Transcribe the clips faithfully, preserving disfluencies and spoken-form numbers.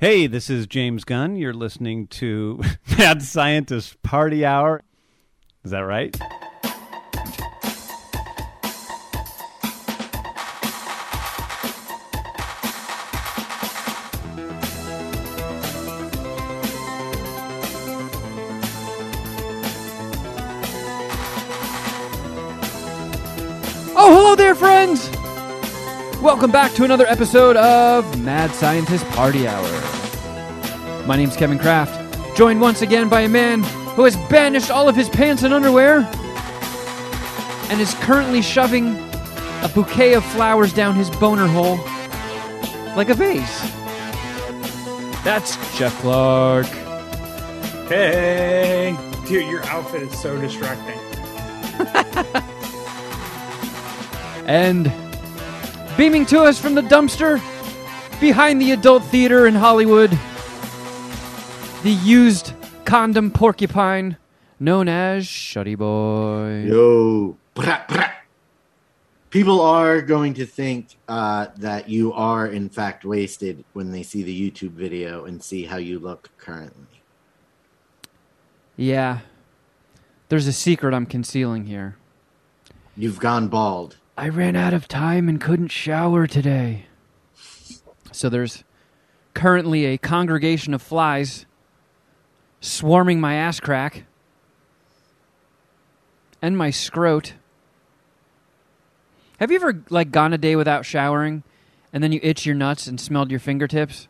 Hey, this is James Gunn. You're listening to Mad Scientist Party Hour. Is that right? Oh, hello there, friends! Welcome back to another episode of Mad Scientist Party Hour. My name's Kevin Kraft, joined once again by a man who has banished all of his pants and underwear and is currently shoving a bouquet of flowers down his boner hole like a vase. That's Jeff Clark. Hey! Dude, your outfit is so distracting. And... beaming to us from the dumpster, behind the adult theater in Hollywood, the used condom porcupine known as Shuddy Boy. Yo. People are going to think uh, that you are, in fact, wasted when they see the YouTube video and see how you look currently. Yeah. There's a secret I'm concealing here. You've gone bald. I ran out of time and couldn't shower today. So there's currently a congregation of flies swarming my ass crack and my scrot. Have you ever, like, gone a day without showering and then you itch your nuts and smelled your fingertips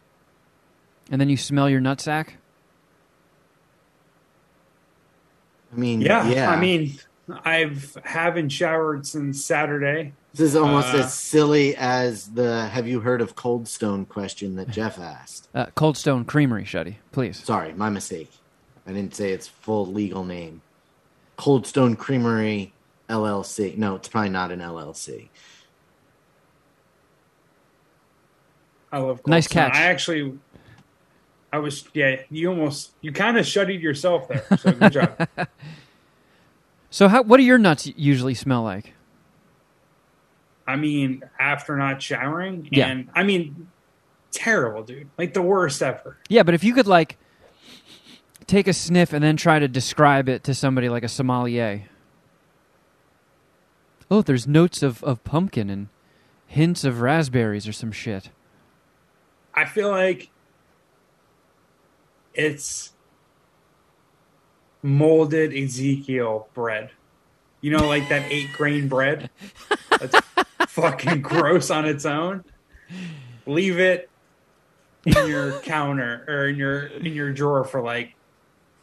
and then you smell your nutsack? I mean, yeah, yeah. I mean... I've haven't showered since Saturday. This is almost uh, as silly as the "Have you heard of Coldstone?" question that Jeff asked. Uh, Coldstone Creamery, Shuddy, please. Sorry, my mistake. I didn't say its full legal name. Coldstone Creamery L L C. No, it's probably not an L L C. I love Coldstone. Nice catch. I actually, I was yeah. You almost you kind of shuddied yourself there. So good job. So how, what do your nuts usually smell like? I mean, after not showering? Yeah. And, I mean, terrible, dude. Like, the worst ever. Yeah, but if you could, like, take a sniff and then try to describe it to somebody like a sommelier. Oh, there's notes of, of pumpkin and hints of raspberries or some shit. I feel like it's... molded Ezekiel bread. You know, like that eight grain bread? That's fucking gross on its own. Leave it in your counter or in your in your drawer for like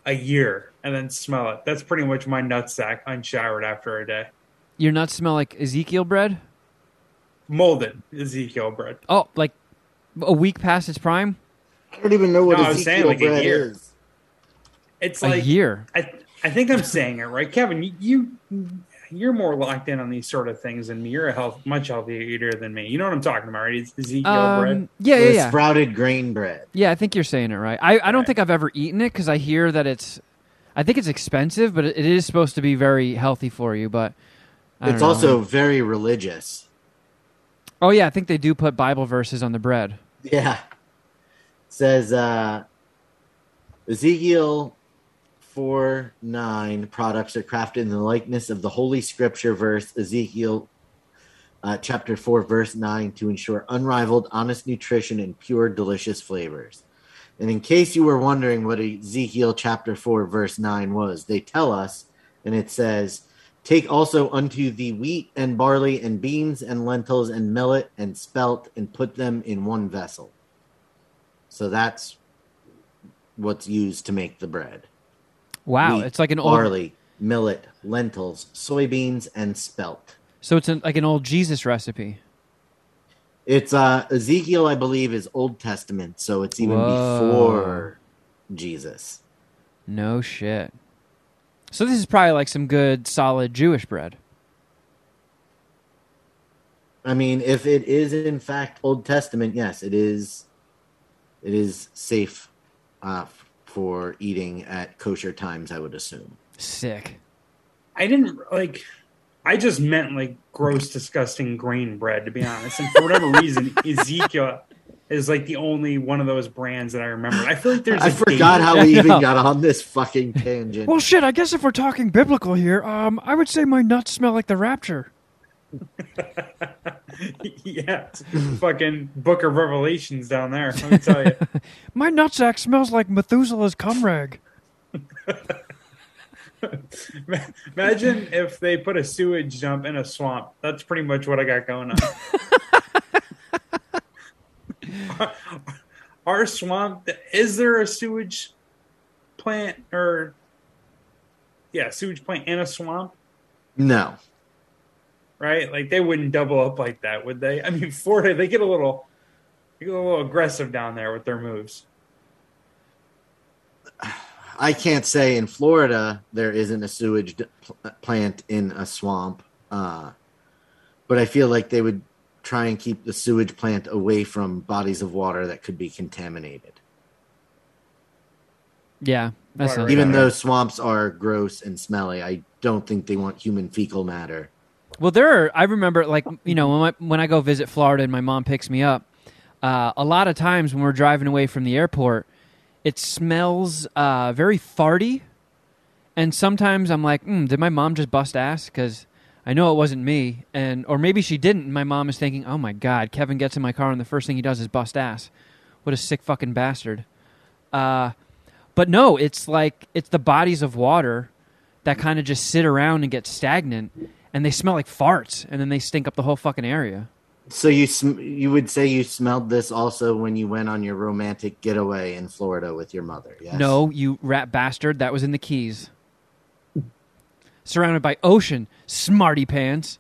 a year and then smell it. That's pretty much my nutsack unshowered after a day. Your nuts smell like Ezekiel bread? Molded Ezekiel bread. Oh, like a week past its prime? I don't even know what no, Ezekiel saying, like, bread is. It's like a year. I I think I'm saying it right, Kevin. You, you you're more locked in on these sort of things than me. You're a health much healthier eater than me. You know what I'm talking about, right? It's Ezekiel um, bread. Yeah, yeah, yeah. Sprouted grain bread. Yeah, I think you're saying it right. I, I don't right. think I've ever eaten it because I hear that it's. I think it's expensive, but it, it is supposed to be very healthy for you. But I it's don't know. Also very religious. Oh yeah, I think they do put Bible verses on the bread. Yeah, it says uh, Ezekiel. Four nine products are crafted in the likeness of the Holy Scripture verse Ezekiel uh, chapter four verse nine to ensure unrivaled honest nutrition and pure delicious flavors. And in case you were wondering what Ezekiel chapter four verse nine was, they tell us, and it says, "Take also unto thee wheat and barley and beans and lentils and millet and spelt and put them in one vessel." So that's what's used to make the bread. Wow, wheat, it's like an old... barley, millet, lentils, soybeans, and spelt. So it's an, like an old Jesus recipe. It's uh, Ezekiel, I believe, is Old Testament, so it's even Whoa. Before Jesus. No shit. So this is probably like some good, solid Jewish bread. I mean, if it is in fact Old Testament, yes, it is. It is safe uh, for eating at kosher times, I would assume. Sick. I didn't, like, I just meant, like, gross, disgusting grain bread, to be honest. And for whatever reason, Ezekiel is like the only one of those brands that I remember. I feel like there's. I a forgot how we even got on this fucking tangent. Well, shit. I guess if we're talking biblical here, um, I would say my nuts smell like the rapture. Yeah, fucking Book of Revelations down there. Let me tell you, my nutsack smells like Methuselah's cum rag. Imagine if they put a sewage dump in a swamp. That's pretty much what I got going on. Our, our swamp, is there a sewage plant or yeah, sewage plant and a swamp? No. Right? Like they wouldn't double up like that, would they? I mean, Florida, they get a little they get a little aggressive down there with their moves. I can't say in Florida there isn't a sewage plant in a swamp. Uh, but I feel like they would try and keep the sewage plant away from bodies of water that could be contaminated. Yeah. That's even though swamps are gross and smelly, I don't think they want human fecal matter. Well, there are, I remember, like, you know, when I, when I go visit Florida and my mom picks me up, uh, a lot of times when we're driving away from the airport, it smells uh, very farty. And sometimes I'm like, mm, did my mom just bust ass? Because I know it wasn't me, and or maybe she didn't, and my mom is thinking, oh my God, Kevin gets in my car, and the first thing he does is bust ass. What a sick fucking bastard. Uh, but no, it's like, it's the bodies of water that kind of just sit around and get stagnant, and they smell like farts, and then they stink up the whole fucking area. So you sm- you would say you smelled this also when you went on your romantic getaway in Florida with your mother, yes? No, you rat bastard, that was in the Keys. Surrounded by ocean, smarty pants.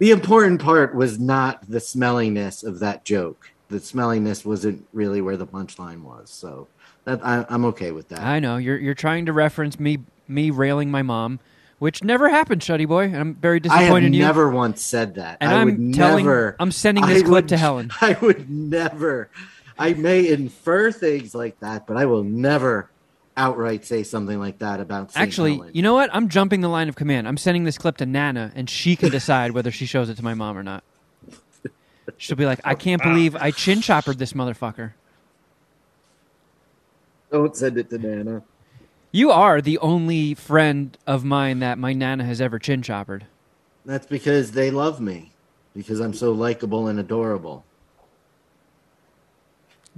The important part was not the smelliness of that joke. The smelliness wasn't really where the punchline was, so that, I, I'm okay with that. I know you're you're trying to reference me me railing my mom, which never happened, Shuddy Boy. And I'm very disappointed in you. I have never once said that. And I I'm would telling, never. I'm sending this I clip would, to Helen. I would never. I may infer things like that, but I will never outright say something like that about Saint Actually, Helen. You know what? I'm jumping the line of command. I'm sending this clip to Nana, and she can decide whether she shows it to my mom or not. She'll be like, I can't believe I chin-choppered this motherfucker. Don't send it to Nana. You are the only friend of mine that my Nana has ever chin-choppered. That's because they love me, because I'm so likable and adorable.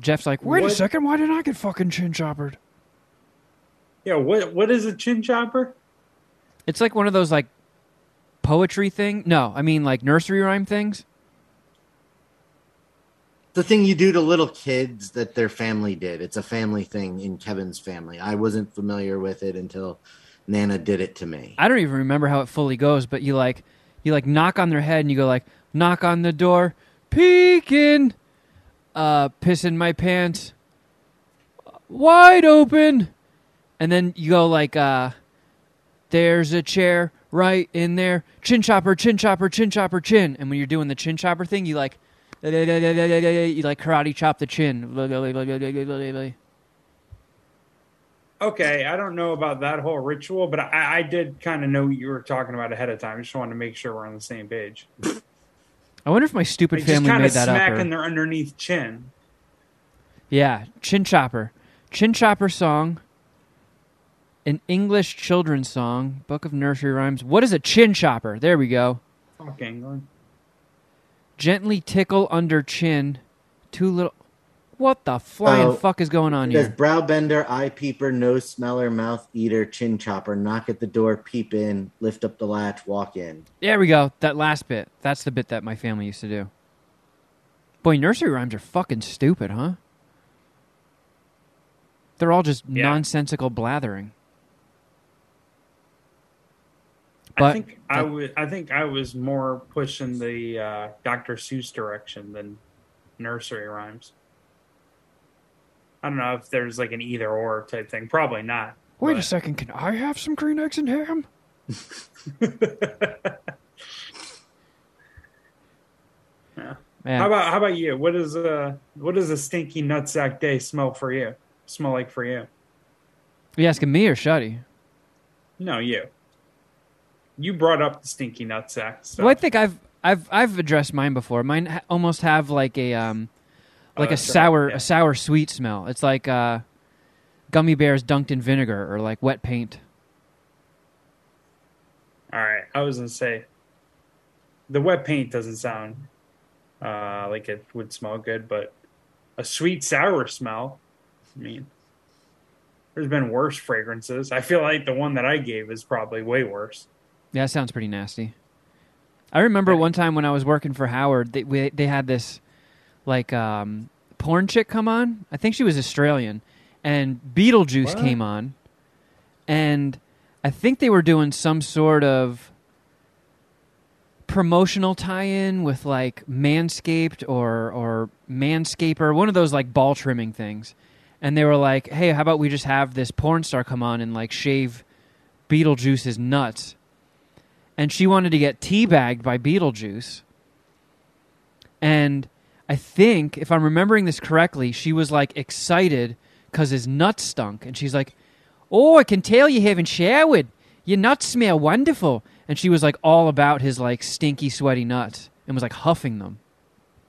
Jeff's like, wait what? a second, why did I get fucking chin-choppered? Yeah, what what is a chin chopper? It's like one of those like poetry thing. No, I mean like nursery rhyme things. The thing you do to little kids that their family did. It's a family thing in Kevin's family. I wasn't familiar with it until Nana did it to me. I don't even remember how it fully goes, but you like you like knock on their head and you go like knock on the door, peeking, uh, pissing my pants, wide open. And then you go like, uh, there's a chair right in there. Chin chopper, chin chopper, chin chopper, chin. And when you're doing the chin chopper thing, you like, you like karate chop the chin. Okay, I don't know about that whole ritual, but I, I did kind of know what you were talking about ahead of time. I just wanted to make sure we're on the same page. I wonder if my stupid like family made that up. Just kind of smacking their underneath chin. Yeah, chin chopper. Chin chopper song. An English children's song, Book of Nursery Rhymes. What is a chin chopper? There we go. Fuck England. Gently tickle under chin. Two little... What the flying oh, fuck is going on here? There's brow bender, eye peeper, nose smeller, mouth eater, chin chopper. Knock at the door, peep in, lift up the latch, walk in. There we go. That last bit. That's the bit that my family used to do. Boy, nursery rhymes are fucking stupid, huh? They're all just yeah. nonsensical blathering. But, I think I would. I think I was more pushing the uh, Doctor Seuss direction than nursery rhymes. I don't know if there's like an either or type thing. Probably not. Wait but. a second. Can I have some green eggs and ham? Yeah. How about how about you? What is a what does a stinky nutsack day smell for you? Smell like for you? Are you asking me or Shuddy? No, you. You brought up the stinky nutsack. So. Well, I think I've I, I've I've addressed mine before. Mine ha- almost have like a um, like oh, a sure. sour yeah. a sour sweet smell. It's like uh, gummy bears dunked in vinegar or like wet paint. All right, I was gonna say the wet paint doesn't sound uh, like it would smell good, but a sweet sour smell. I mean, there's been worse fragrances. I feel like the one that I gave is probably way worse. Yeah, that sounds pretty nasty. I remember one time when I was working for Howard, they we, they had this like um, porn chick come on. I think she was Australian, and Beetlejuice what? came on, and I think they were doing some sort of promotional tie-in with like Manscaped or or Manscaper, one of those like ball trimming things, and they were like, "Hey, how about we just have this porn star come on and like shave Beetlejuice's nuts?" And she wanted to get teabagged by Beetlejuice. And I think, if I'm remembering this correctly, she was like excited because his nuts stunk. And she's like, "Oh, I can tell you haven't showered. Your nuts smell wonderful." And she was like all about his like stinky, sweaty nuts and was like huffing them.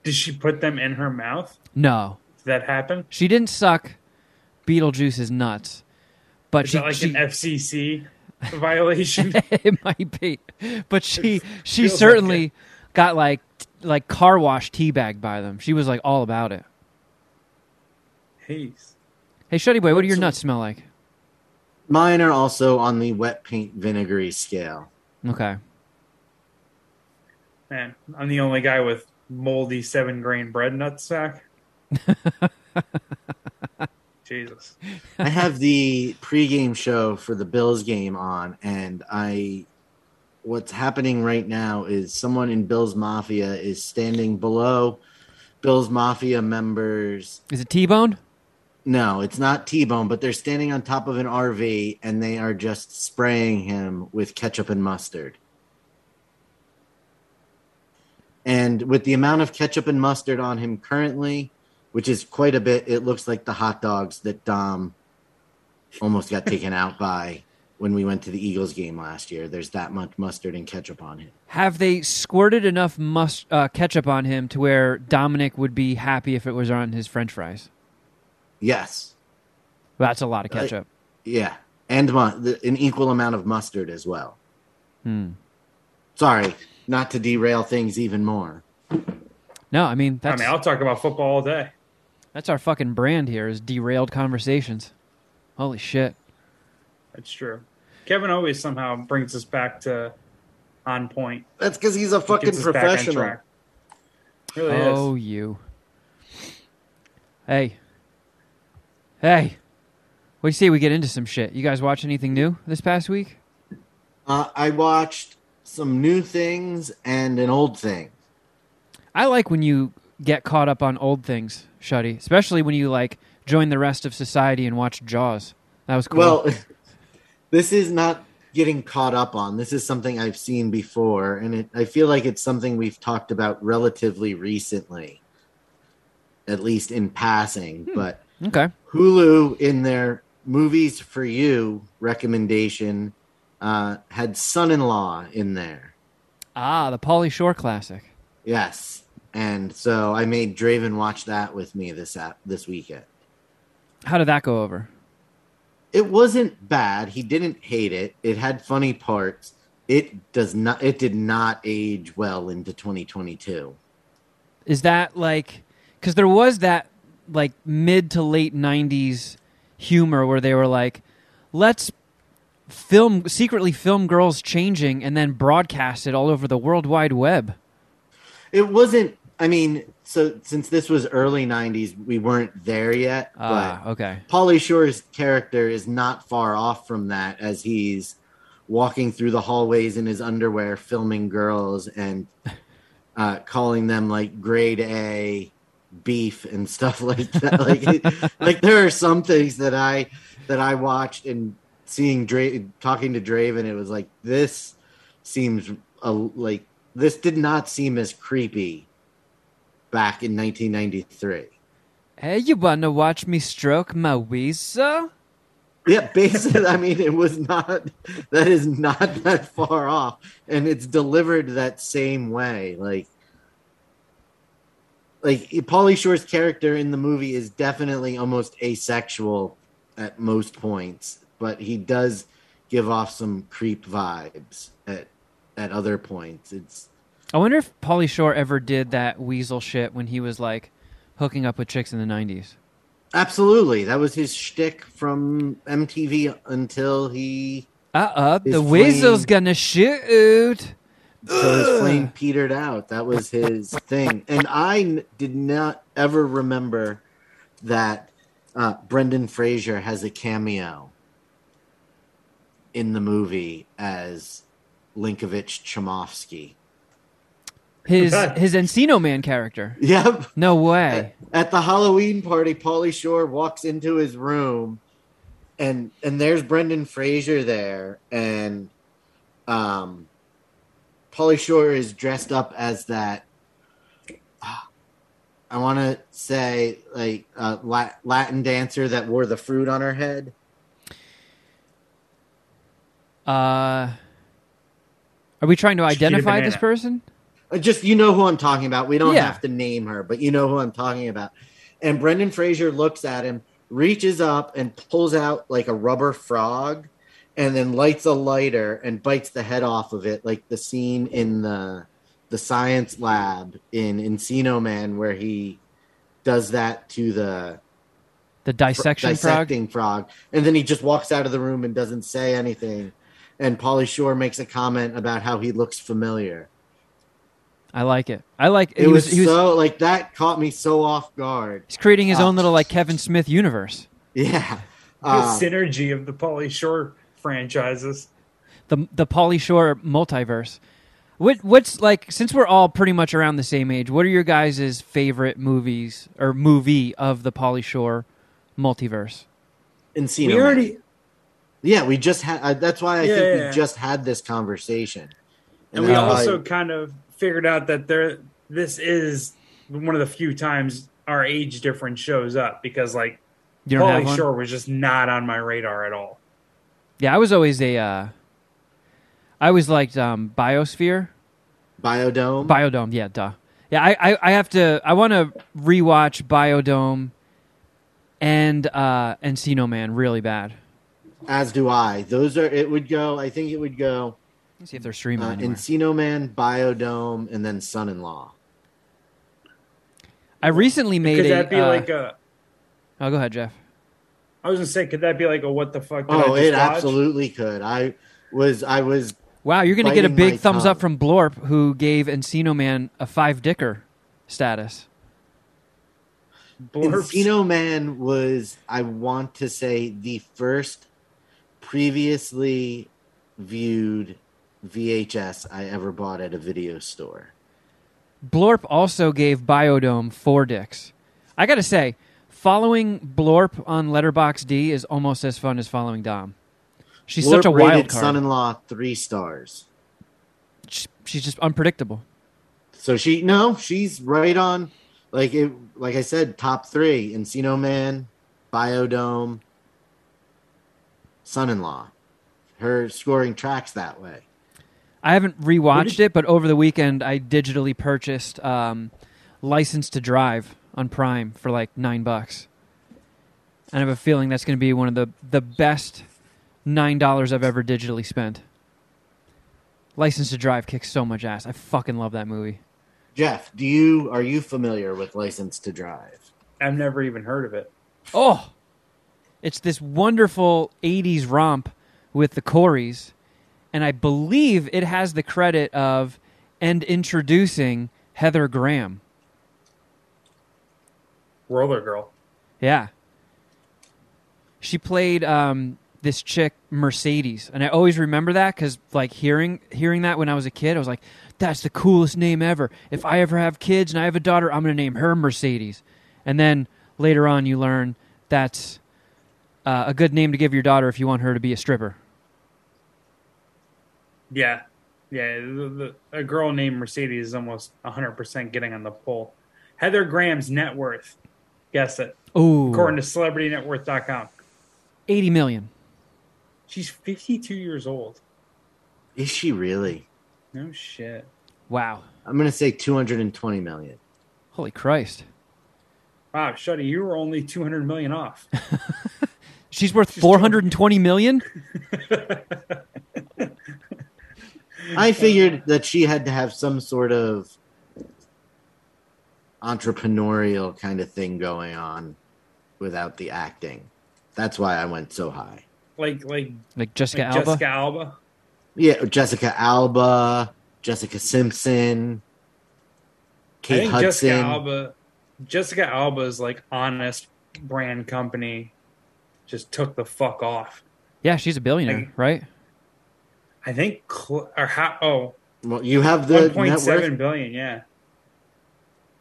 Did she put them in her mouth? No. Did that happen? She didn't suck Beetlejuice's nuts. But Is she, that like she, an F C C? Violation. It might be, but she she Feels certainly like got like t- like car wash teabagged by them. She was like all about it. Hey, hey, Shuddy Boy, what do your nuts smell like? Mine are also on the wet paint vinegary scale. Okay. Man, I'm the only guy with moldy seven grain bread nut sack. Jesus. I have the pregame show for the Bills game on, and I, what's happening right now is someone in Bills Mafia is standing below Bills Mafia members. Is it T-Bone? No, it's not T-Bone, but they're standing on top of an R V, and they are just spraying him with ketchup and mustard. And with the amount of ketchup and mustard on him currently, which is quite a bit. It looks like the hot dogs that Dom almost got taken out by when we went to the Eagles game last year. There's that much mustard and ketchup on him. Have they squirted enough must, uh, ketchup on him to where Dominic would be happy if it was on his French fries? Yes. Well, that's a lot of ketchup. Uh, yeah, and mu- the, an equal amount of mustard as well. Hmm. Sorry, not to derail things even more. No, I mean, that's... I mean, I'll talk about football all day. That's our fucking brand here, is derailed conversations. Holy shit. That's true. Kevin always somehow brings us back to on point. That's because he's a fucking he professional. Really is. Oh, you. Hey. Hey. What do you say we get into some shit? You guys watch anything new this past week? Uh, I watched some new things and an old thing. I like when you get caught up on old things, Shuddy, especially when you like join the rest of society and watch Jaws. That was cool. Well, this is not getting caught up on. This is something I've seen before, and it, I feel like it's something we've talked about relatively recently, at least in passing. Hmm. But okay. Hulu, in their Movies for You recommendation, uh, had Son in Law in there. Ah, the Pauly Shore classic. Yes, and so I made Draven watch that with me this app, this weekend. How did that go over? It wasn't bad. He didn't hate it. It had funny parts. It does not. It did not age well into twenty twenty-two. Is that like because there was that like mid to late nineties humor where they were like, let's film secretly film girls changing and then broadcast it all over the World Wide Web. It wasn't, I mean, so since this was early nineties, we weren't there yet. Ah, but okay. Pauly Shore's character is not far off from that as he's walking through the hallways in his underwear, filming girls and uh, calling them like grade A beef and stuff like that. Like, it, like there are some things that I that I watched and seeing Dra- talking to Draven, it was like, this seems a, like, this did not seem as creepy back in nineteen ninety-three. Hey, you wanna watch me stroke my weasel? Yeah, basically, I mean, it was not, that is not that far off. And it's delivered that same way. Like, like Pauly Shore's character in the movie is definitely almost asexual at most points, but he does give off some creep vibes at at other points. It's. I wonder if Pauly Shore ever did that weasel shit when he was like hooking up with chicks in the nineties. Absolutely, that was his shtick from M T V until he. Uh uh, the weasel's gonna shoot. So his flame petered out. That was his thing. And I n- did not ever remember that uh, Brendan Fraser has a cameo in the movie as Linkovich Chomovsky. His his Encino Man character. Yep. No way. At, at the Halloween party, Pauly Shore walks into his room and and there's Brendan Fraser there, and um Pauly Shore is dressed up as that. Uh, I want to say like uh, La- Latin dancer that wore the fruit on her head. Uh, are we trying to identify this person? Just you know who I'm talking about. We don't yeah. have to name her, but you know who I'm talking about. And Brendan Fraser looks at him, reaches up, and pulls out like a rubber frog. And then lights a lighter and bites the head off of it, like the scene in the the science lab in Encino Man, where he does that to the the dissection fr- dissecting frog? frog. And then he just walks out of the room and doesn't say anything. And Pauly Shore makes a comment about how he looks familiar. I like it. I like it. He was, was he so was, like that caught me so off guard. He's creating his uh, own little like Kevin Smith universe. Yeah, uh, the synergy of the Pauly Shore franchises, the the Pauly Shore multiverse. What what's like? Since we're all pretty much around the same age, what are your guys' favorite movies or movie of the Pauly Shore multiverse? Encino we Man. already, yeah, we just had. Uh, that's why I yeah, think yeah, we yeah. just had this conversation, and, and we also I, kind of figured out that there. This is one of the few times our age difference shows up because like Pauly Shore was just not on my radar at all. Yeah, I was always a. Uh, I always liked um, Biosphere, Biodome, Biodome. Yeah, duh. Yeah, I, I, I have to. I want to rewatch Biodome, and uh, Encino Man really bad. As do I. Those are. It would go. I think it would go. Let's see if they're streaming. Uh, Encino Man, Biodome, and then Son in Law. I recently made. Could a, that be uh, like a? Oh, go ahead, Jeff. I was gonna say, could that be like a what the fuck? Did oh, I just it watch? Absolutely could. I was, I was. Wow, you're gonna get a big thumbs tongue. up from Blorp, who gave Encino Man a five dicker status. Blorp's. Encino Man was, I want to say, the first previously viewed V H S I ever bought at a video store. Blorp also gave Biodome four dicks. I gotta say. Following Blorp on Letterboxd is almost as fun as following Dom. She's Blorp such a wild rated card. Son-in-Law three stars. She, she's just unpredictable. So she no, she's right on. Like it, like I said, top three: Encino Man, Biodome, Son-in-Law. Her scoring tracks that way. I haven't rewatched did, it, but over the weekend I digitally purchased um, License to Drive on Prime for like nine bucks. And I have a feeling that's going to be one of the, the best nine dollars I've ever digitally spent. License to Drive kicks so much ass. I fucking love that movie. Jeff, do you are you familiar with License to Drive? I've never even heard of it. Oh! It's this wonderful eighties romp with the Coreys, and I believe it has the credit of and introducing Heather Graham. Roller Girl. Yeah. She played um, this chick, Mercedes. And I always remember that because like hearing hearing that when I was a kid, I was like, that's the coolest name ever. If I ever have kids and I have a daughter, I'm going to name her Mercedes. And then later on you learn that's uh, a good name to give your daughter if you want her to be a stripper. Yeah. Yeah. The, the, a girl named Mercedes is almost one hundred percent getting on the pole. Heather Graham's net worth. Guess it. Ooh. According to celebrity net worth dot com. eighty million. She's fifty-two years old. Is she really? No shit. Wow. I'm going to say two hundred twenty million. Holy Christ. Wow, Shuddy, you were only two hundred million off. She's worth She's four hundred twenty million? I figured that she had to have some sort of entrepreneurial kind of thing going on without the acting. That's why I went so high. Like like like Jessica like Alba? Jessica Alba? Yeah, Jessica Alba, Jessica Simpson, Kate I think Hudson. Jessica Alba, Jessica Alba's like honest brand company just took the fuck off. Yeah, she's a billionaire, like, right? I think cl- or how oh well you have the one point seven billion, yeah.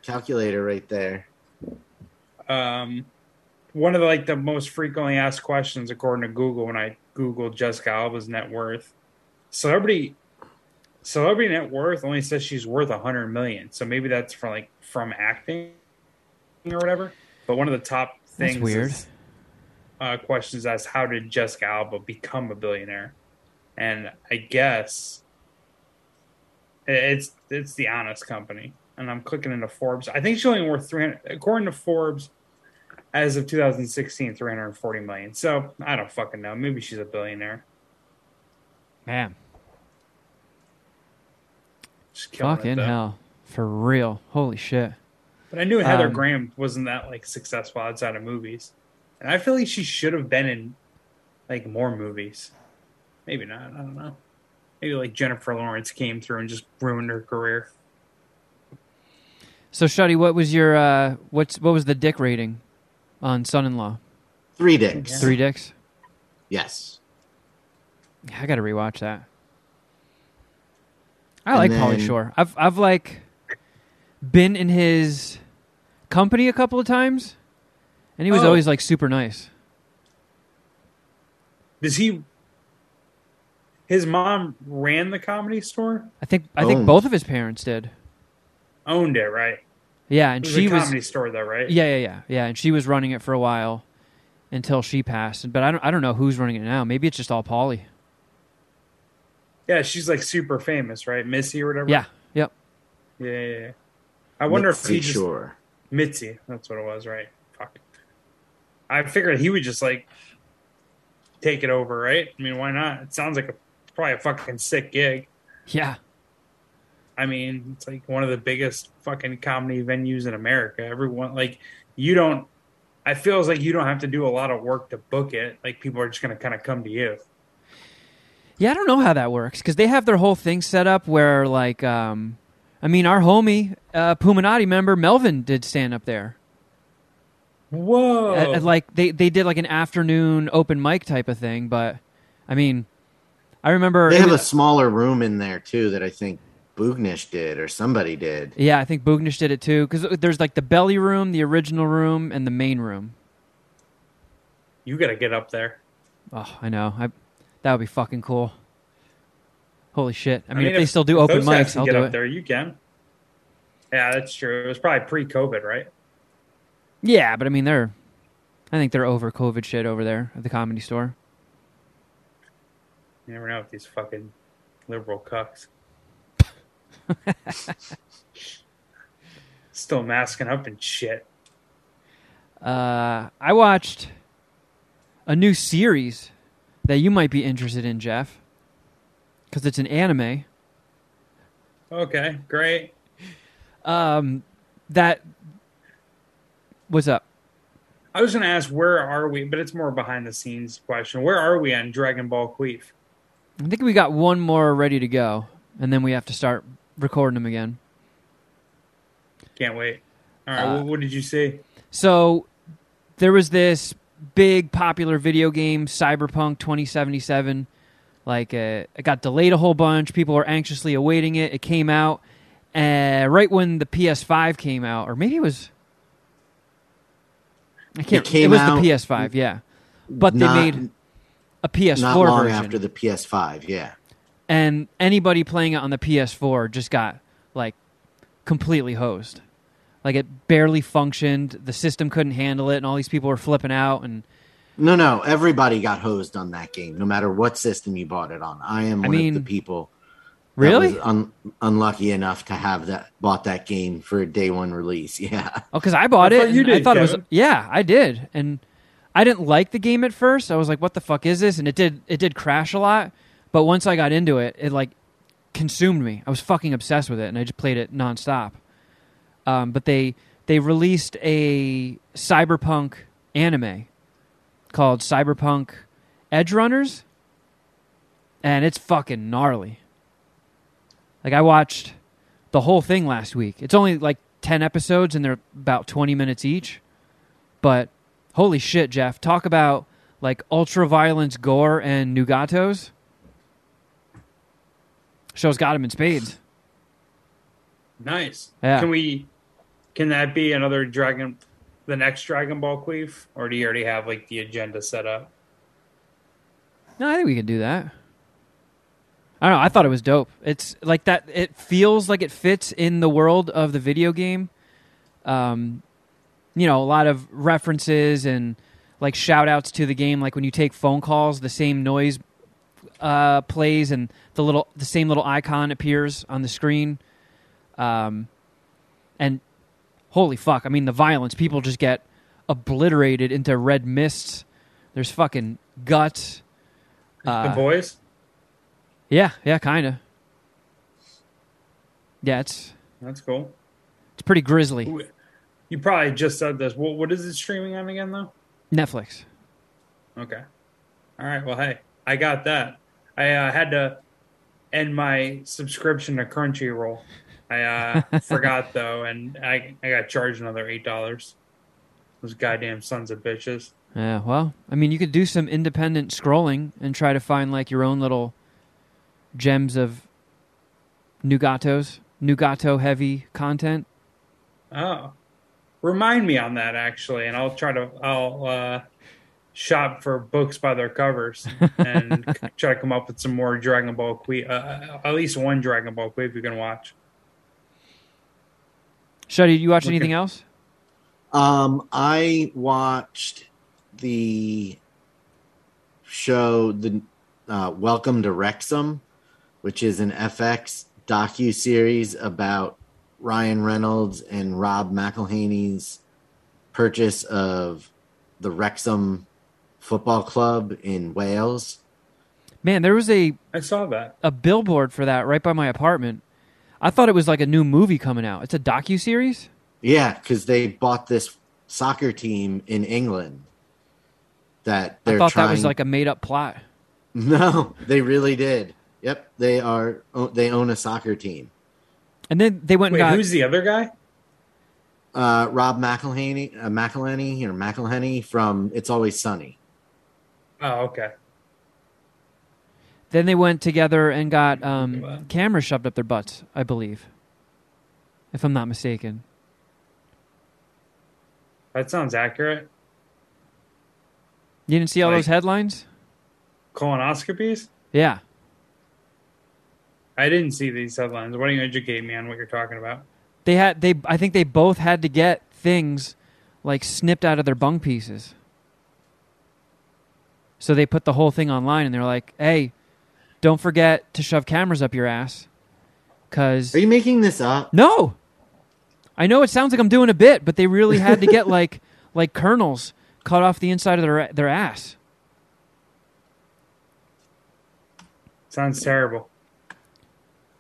Calculator right there. Um, one of the, like the most frequently asked questions according to Google when I googled Jessica Alba's net worth, celebrity celebrity net worth only says she's worth a hundred million. So maybe that's from like from acting or whatever. But one of the top things, that's weird, is, uh, questions asked, how did Jessica Alba become a billionaire? And I guess it's it's the Honest Company. And I'm clicking into Forbes. I think she's only worth three hundred, according to Forbes, as of two thousand sixteen, three hundred forty million. So I don't fucking know. Maybe she's a billionaire. Man, fucking hell, for real. Holy shit! But I knew Heather um, Graham wasn't that like successful outside of movies, and I feel like she should have been in like more movies. Maybe not. I don't know. Maybe like Jennifer Lawrence came through and just ruined her career. So, Shuddy, what was your uh, what's what was the dick rating on Son in Law? Three dicks. Yeah. Three dicks. Yes. I got to rewatch that. I and like then... Pauly Shore. I've I've like been in his company a couple of times, and he was oh. always like super nice. Does he? His mom ran the Comedy Store? I think I oh. think both of his parents did. Owned it, right? Yeah, and it was she a comedy was store though, right? Yeah, yeah, yeah, yeah. And she was running it for a while until she passed. But I don't, I don't know who's running it now. Maybe it's just all Pauly. Yeah, she's like super famous, right? Missy or whatever. Yeah, yep. Yeah, yeah. yeah. I wonder Mitzi, if he just sure. Mitzi. That's what it was, right? Fuck. I figured he would just like take it over, right? I mean, why not? It sounds like a probably a fucking sick gig. Yeah. I mean, it's like one of the biggest fucking comedy venues in America. Everyone, like, you don't, it feels like you don't have to do a lot of work to book it. Like, people are just going to kind of come to you. Yeah, I don't know how that works because they have their whole thing set up where, like, um, I mean, our homie, uh, Puminati member Melvin did stand up there. Whoa. At, at, like, they, they did like an afternoon open mic type of thing, but I mean, I remember. They have was, a smaller room in there, too, that I think Bugnish did, or somebody did. Yeah, I think Bugnish did it too, because there's like the belly room, the original room, and the main room. You gotta get up there. Oh, I know. I that would be fucking cool. Holy shit! I mean, I mean if, if they still do open mics, I'll get do up it. There, you can. Yeah, that's true. It was probably pre-COVID, right? Yeah, but I mean, they're. I think they're over COVID shit over there at the Comedy Store. You never know with these fucking liberal cucks. Still masking up and shit. Uh, I watched a new series that you might be interested in, Jeff, because it's an anime. Okay, great. Um, that. What's up? I was going to ask, where are we? But it's more behind the scenes question. Where are we on Dragon Ball Queef? I think we got one more ready to go, and then we have to start recording them again. Can't wait. All right, uh, what, what did you see? So there was this big popular video game, Cyberpunk twenty seventy-seven. Like, uh, it got delayed a whole bunch. People were anxiously awaiting it. It came out uh, right when the P S five came out, or maybe it was. I can't. It, came it was out the P S five, yeah. But not, they made a P S four not long version after the P S five, yeah. And anybody playing it on the P S four just got, like, completely hosed. Like, it barely functioned. The system couldn't handle it, and all these people were flipping out. And No, no. Everybody got hosed on that game, no matter what system you bought it on. I am I one mean, of the people that really was un- unlucky enough to have that bought that game for a day one release. Yeah. Oh, because I bought I it. You did, I thought Kevin. It was. Yeah, I did, and I didn't like the game at first. I was like, "What the fuck is this?" And it did. It did crash a lot, but once I got into it, it like consumed me. I was fucking obsessed with it, and I just played it nonstop. Um, but they they released a cyberpunk anime called Cyberpunk Edgerunners, and it's fucking gnarly. Like, I watched the whole thing last week. It's only like ten episodes, and they're about twenty minutes each. But holy shit, Jeff! Talk about like ultra violence, gore, and nugatos. Show's got him in spades. Nice. Yeah. Can we? Can that be another Dragon? The next Dragon Ball Queef, or do you already have like the agenda set up? No, I think we could do that. I don't know. I thought it was dope. It's like that. It feels like it fits in the world of the video game. Um, you know, a lot of references and like shout outs to the game. Like when you take phone calls, the same noise uh, plays and the little, the same little icon appears on the screen. Um, and holy fuck. I mean, the violence. People just get obliterated into red mists. There's fucking guts. Uh, the boys? Yeah, yeah, kind of. Yeah, it's... That's cool. It's pretty grisly. You probably just said this. What, what is it streaming on again, though? Netflix. Okay. All right, well, hey, I got that. I uh, had to end my subscription to Crunchyroll. I uh, forgot, though, and I, I got charged another eight dollars. Those goddamn sons of bitches. Yeah, well, I mean, you could do some independent scrolling and try to find, like, your own little gems of Nugatos, Nugato-heavy content. Oh. Remind me on that, actually, and I'll try to... I'll uh, shop for books by their covers and try to come up with some more Dragon Ball Queef. Uh, at least one Dragon Ball Queef you can watch. Shuddy, did you watch anything okay. else? Um, I watched the show, the uh, Welcome to Wrexham, which is an F X docu-series about Ryan Reynolds and Rob McElhaney's purchase of the Wrexham Football Club in Wales. Man, there was a I saw that a billboard for that right by my apartment. I thought it was like a new movie coming out. It's a docu-series? Yeah, because they bought this soccer team in England that they're I thought trying... that was like a made-up plot. No, they really did. Yep, they are. They own a soccer team. And then they went Wait, and got... who's the other guy? Uh, Rob McElhaney, uh, McElhaney or McElhaney from It's Always Sunny. Oh, okay. Then they went together and got um, cameras shoved up their butts, I believe, if I'm not mistaken. That sounds accurate. You didn't see all like, those headlines? Colonoscopies? Yeah. I didn't see these headlines. Why don't you educate me on what you're talking about? They had they. I think they both had to get things like snipped out of their bung pieces. So they put the whole thing online, and they're like, hey... Don't forget to shove cameras up your ass, because... Are you making this up? No! I know it sounds like I'm doing a bit, but they really had to get, like, like kernels cut off the inside of their their ass. Sounds terrible.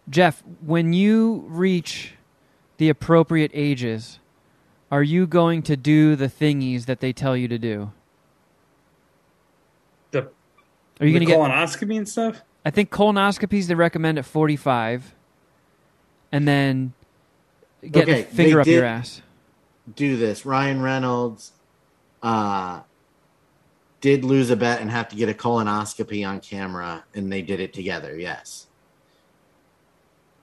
Jeff, when you reach the appropriate ages, are you going to do the thingies that they tell you to do? The, are you the gonna colonoscopy get, and stuff? I think colonoscopies they recommend at forty-five, and then get okay, a finger up your ass. Do this. Ryan Reynolds uh, did lose a bet and have to get a colonoscopy on camera, and they did it together. Yes,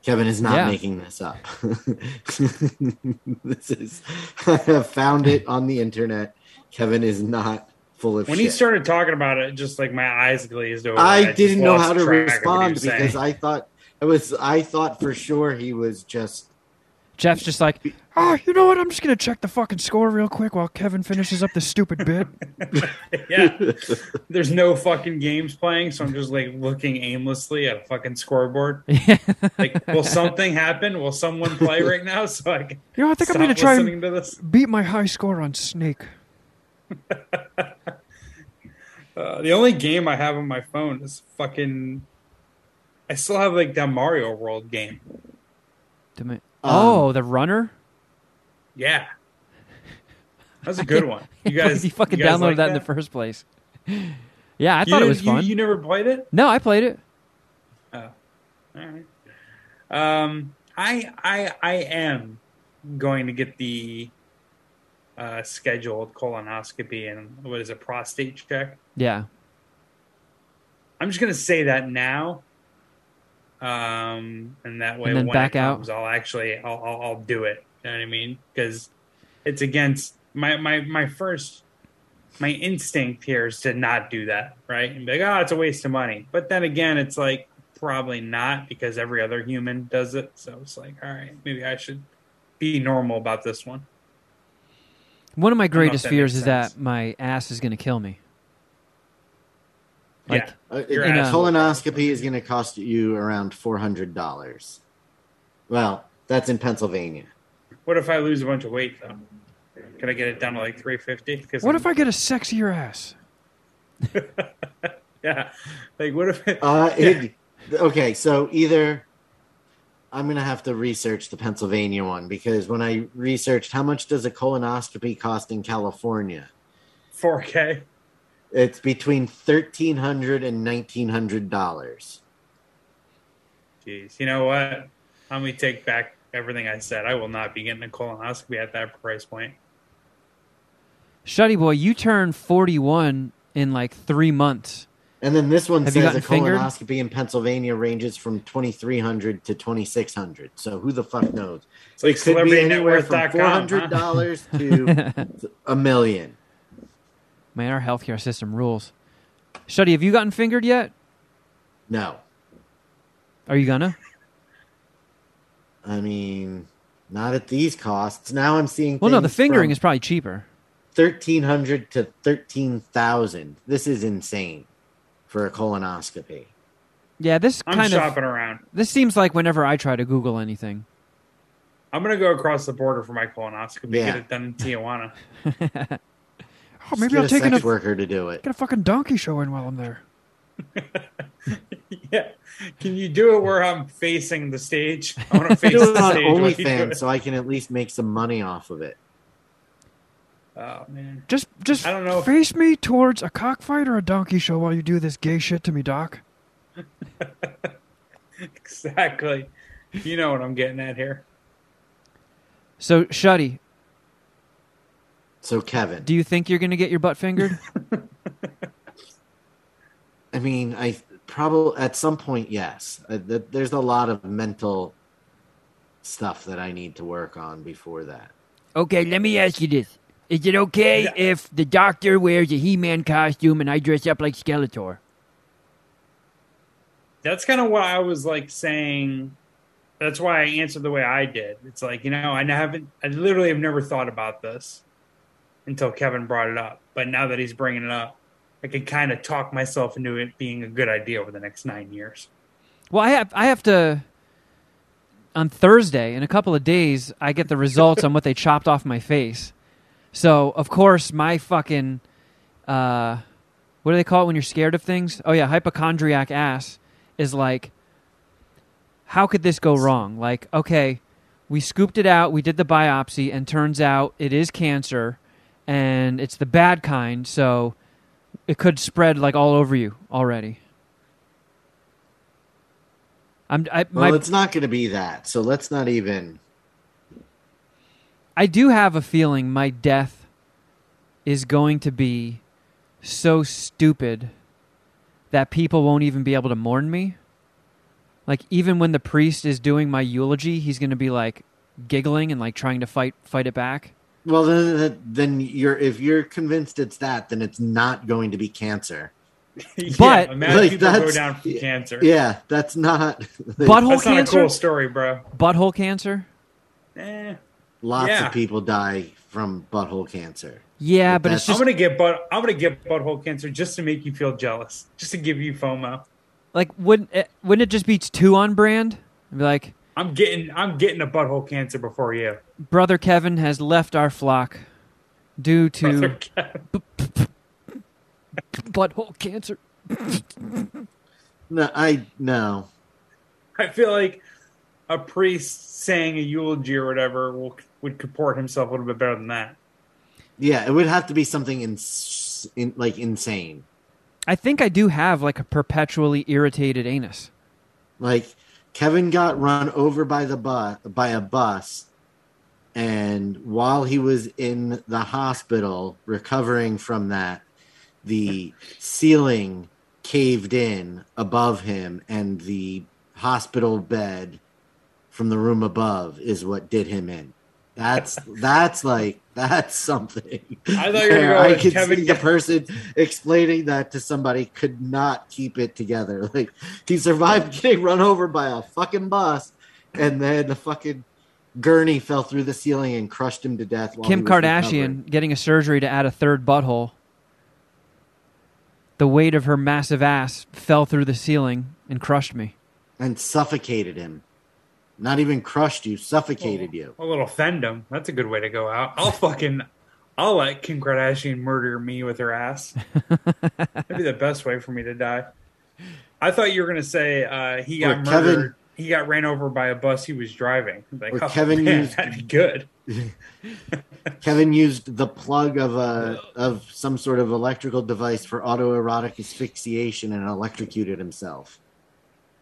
Kevin is not yeah. making this up. This is I have found it on the internet. Kevin is not. Full of when shit. He started talking about it, just like my eyes glazed over. I, I didn't know how to respond because saying. I thought it was. I thought for sure he was just Jeff's just like, oh, you know what? I'm just going to check the fucking score real quick while Kevin finishes up this stupid bit. Yeah. There's no fucking games playing, so I'm just like looking aimlessly at a fucking scoreboard. Yeah. Like, will something happen? Will someone play right now? So I can you know, I think I'm going to try and beat my high score on Snake. Uh, the only game I have on my phone is fucking... I still have like that Mario World game. Damn it. Oh, um, the runner? Yeah. That's a good one. You guys you fucking you guys downloaded like that, that in the first place. Yeah, I you, thought it was you, fun. You never played it? No, I played it. Oh. All right. Um I I I am going to get the uh, scheduled colonoscopy and what is it, prostate check? Yeah. I'm just gonna say that now. Um, and that way, and then when back it comes, out. I'll actually, I'll, I'll, I'll do it. You know what I mean? Because it's against my, my, my first, my instinct here is to not do that, right? And be like, oh, it's a waste of money. But then again, it's like probably not because every other human does it. So it's like, all right, maybe I should be normal about this one. One of my greatest fears is that my ass is going to kill me. Like, yeah, it, a colonoscopy is going to cost you around four hundred dollars. Well, that's in Pennsylvania. What if I lose a bunch of weight, though? Can I get it down to like three hundred fifty dollars? What I'm... if I get a sexier ass? Yeah. Like, what if... It... Uh, it, okay, so either I'm going to have to research the Pennsylvania one, because when I researched how much does a colonoscopy cost in California? four K. It's between thirteen hundred dollars and nineteen hundred dollars. Jeez. You know what? Let me take back everything I said. I will not be getting a colonoscopy at that price point. Shuddy Boy, you turn forty-one in like three months. And then this one Have says a colonoscopy fingered? in Pennsylvania ranges from twenty-three hundred dollars to twenty-six hundred dollars. So who the fuck knows? It's like it could be anywhere from four hundred dollars huh? to a million. Man, our healthcare system rules. Shuddy, have you gotten fingered yet? No. Are you gonna? I mean, not at these costs. Now I'm seeing. Well, no, the fingering is probably cheaper. Thirteen hundred to thirteen thousand. This is insane for a colonoscopy. Yeah, this kind I'm of shopping around. This seems like whenever I try to Google anything. I'm gonna go across the border for my colonoscopy. Yeah. Get it done in Tijuana. Oh, maybe I'll a take sex a, worker to do it. Get a fucking donkey show in while I'm there. Yeah, can you do it where I'm facing the stage? I want to face the on stage. OnlyFans, so I can at least make some money off of it. Oh man, just just I don't know. Face if... me towards a cockfight or a donkey show while you do this gay shit to me, Doc. Exactly. You know what I'm getting at here. So, Shuddy. So, Kevin. Do you think you're going to get your butt fingered? I mean, I probably at some point, yes. I, th- there's a lot of mental stuff that I need to work on before that. Okay, let me ask you this. Is it okay yeah. if the doctor wears a He-Man costume and I dress up like Skeletor? That's kind of why I was like saying... That's why I answered the way I did. It's like, you know, I haven't... I literally have never thought about this. Until Kevin brought it up. But now that he's bringing it up, I can kind of talk myself into it being a good idea over the next nine years. Well, I have I have to... On Thursday, in a couple of days, I get the results on what they chopped off my face. So, of course, my fucking... Uh, what do they call it when you're scared of things? Oh, yeah, hypochondriac ass is like, how could this go wrong? Like, okay, we scooped it out, we did the biopsy, and turns out it is cancer... And it's the bad kind, so it could spread like all over you already. I'm, I, well, my, it's not going to be that, so let's not even... I do have a feeling my death is going to be so stupid that people won't even be able to mourn me. Like, even when the priest is doing my eulogy, he's going to be, like, giggling and, like, trying to fight fight it back. Well, then, then you're if you're convinced it's that, then it's not going to be cancer. Yeah, but imagine like, people go down from cancer. Yeah, that's not like, butthole that's cancer. Not a cool story, bro. Butthole cancer. eh. Lots yeah. of people die from butthole cancer. Yeah, but, but it's just... I'm gonna get butt. I'm gonna get butthole cancer just to make you feel jealous, just to give you FOMO. Like, wouldn't it, wouldn't it just be too on brand? I'd be like, I'm getting, I'm getting a butthole cancer before you. Brother Kevin has left our flock due to b- b- b- butthole cancer. No, I no. I feel like a priest saying a eulogy or whatever will, would comport himself a little bit better than that. Yeah, it would have to be something in, in, like insane. I think I do have like a perpetually irritated anus. Like Kevin got run over by the bu- by a bus, and while he was in the hospital recovering from that, the ceiling caved in above him, and the hospital bed from the room above is what did him in. That's that's like that's something. I thought you were going. I could Kevin see got... the person explaining that to somebody could not keep it together. Like he survived getting run over by a fucking bus, and then the fucking gurney fell through the ceiling and crushed him to death. While Kim Kardashian recovering. Getting a surgery to add a third butthole. The weight of her massive ass fell through the ceiling and crushed me, and suffocated him. Not even crushed you, suffocated oh, you. A little fendom. That's a good way to go out. I'll fucking, I'll let Kim Kardashian murder me with her ass. That'd be the best way for me to die. I thought you were gonna say uh, he got or murdered. Kevin, he got ran over by a bus he was driving. Like, or oh, Kevin man, used that'd be good. Kevin used the plug of a of some sort of electrical device for autoerotic asphyxiation and electrocuted himself.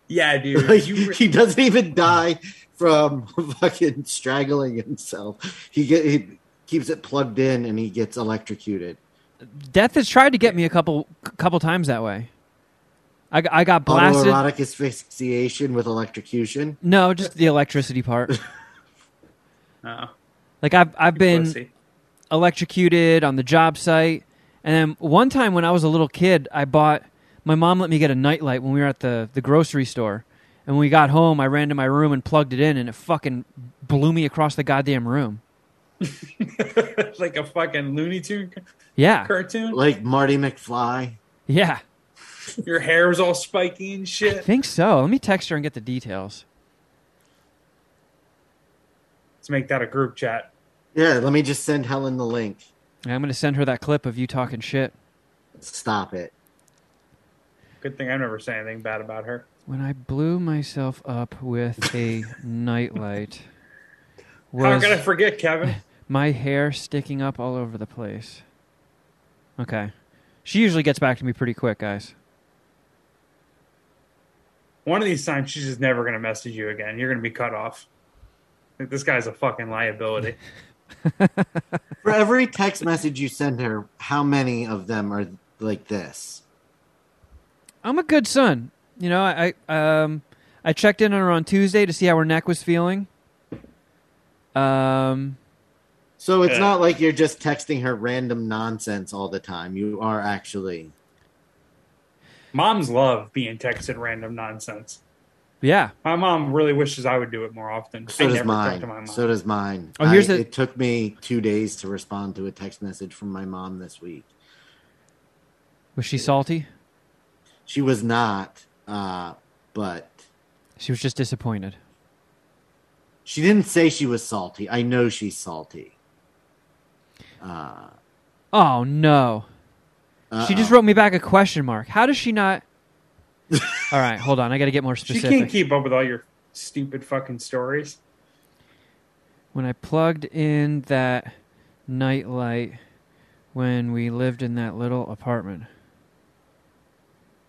Yeah, dude. Like, re- he doesn't even die from fucking strangling himself. He, get, he keeps it plugged in and he gets electrocuted. Death has tried to get me a couple couple times that way. I, I got blasted. Autoerotic asphyxiation with electrocution? No, just the electricity part. Oh. Like I've I've been pussy. Electrocuted on the job site, and then one time when I was a little kid, I bought. My mom let me get a nightlight when we were at the, the grocery store. And when we got home, I ran to my room and plugged it in, and it fucking blew me across the goddamn room. Like a fucking Looney Tunes yeah. cartoon? Like Marty McFly? Yeah. Your hair was all spiky and shit? I think so. Let me text her and get the details. Let's make that a group chat. Yeah, let me just send Helen the link. I'm going to send her that clip of you talking shit. Stop it. Good thing I never say anything bad about her. When I blew myself up with a nightlight... How could I forget, Kevin? My hair sticking up all over the place. Okay. She usually gets back to me pretty quick, guys. One of these times, she's just never going to message you again. You're going to be cut off. Like, this guy's a fucking liability. For every text message you send her, how many of them are like this? I'm a good son. You know, I um, I checked in on her on Tuesday to see how her neck was feeling. Um, so it's yeah. not like you're just texting her random nonsense all the time. You are actually... Moms love being texted random nonsense. Yeah. My mom really wishes I would do it more often. So I does never mine. To my mom. So does mine. Oh, here's I, the... It took me two days to respond to a text message from my mom this week. Was she salty? She was not, uh, but... She was just disappointed. She didn't say she was salty. I know she's salty. Uh, oh, no. Uh-oh. She just wrote me back a question mark. How does she not... All right, hold on. I got to get more specific. She can't keep up with all your stupid fucking stories. When I plugged in that nightlight when we lived in that little apartment...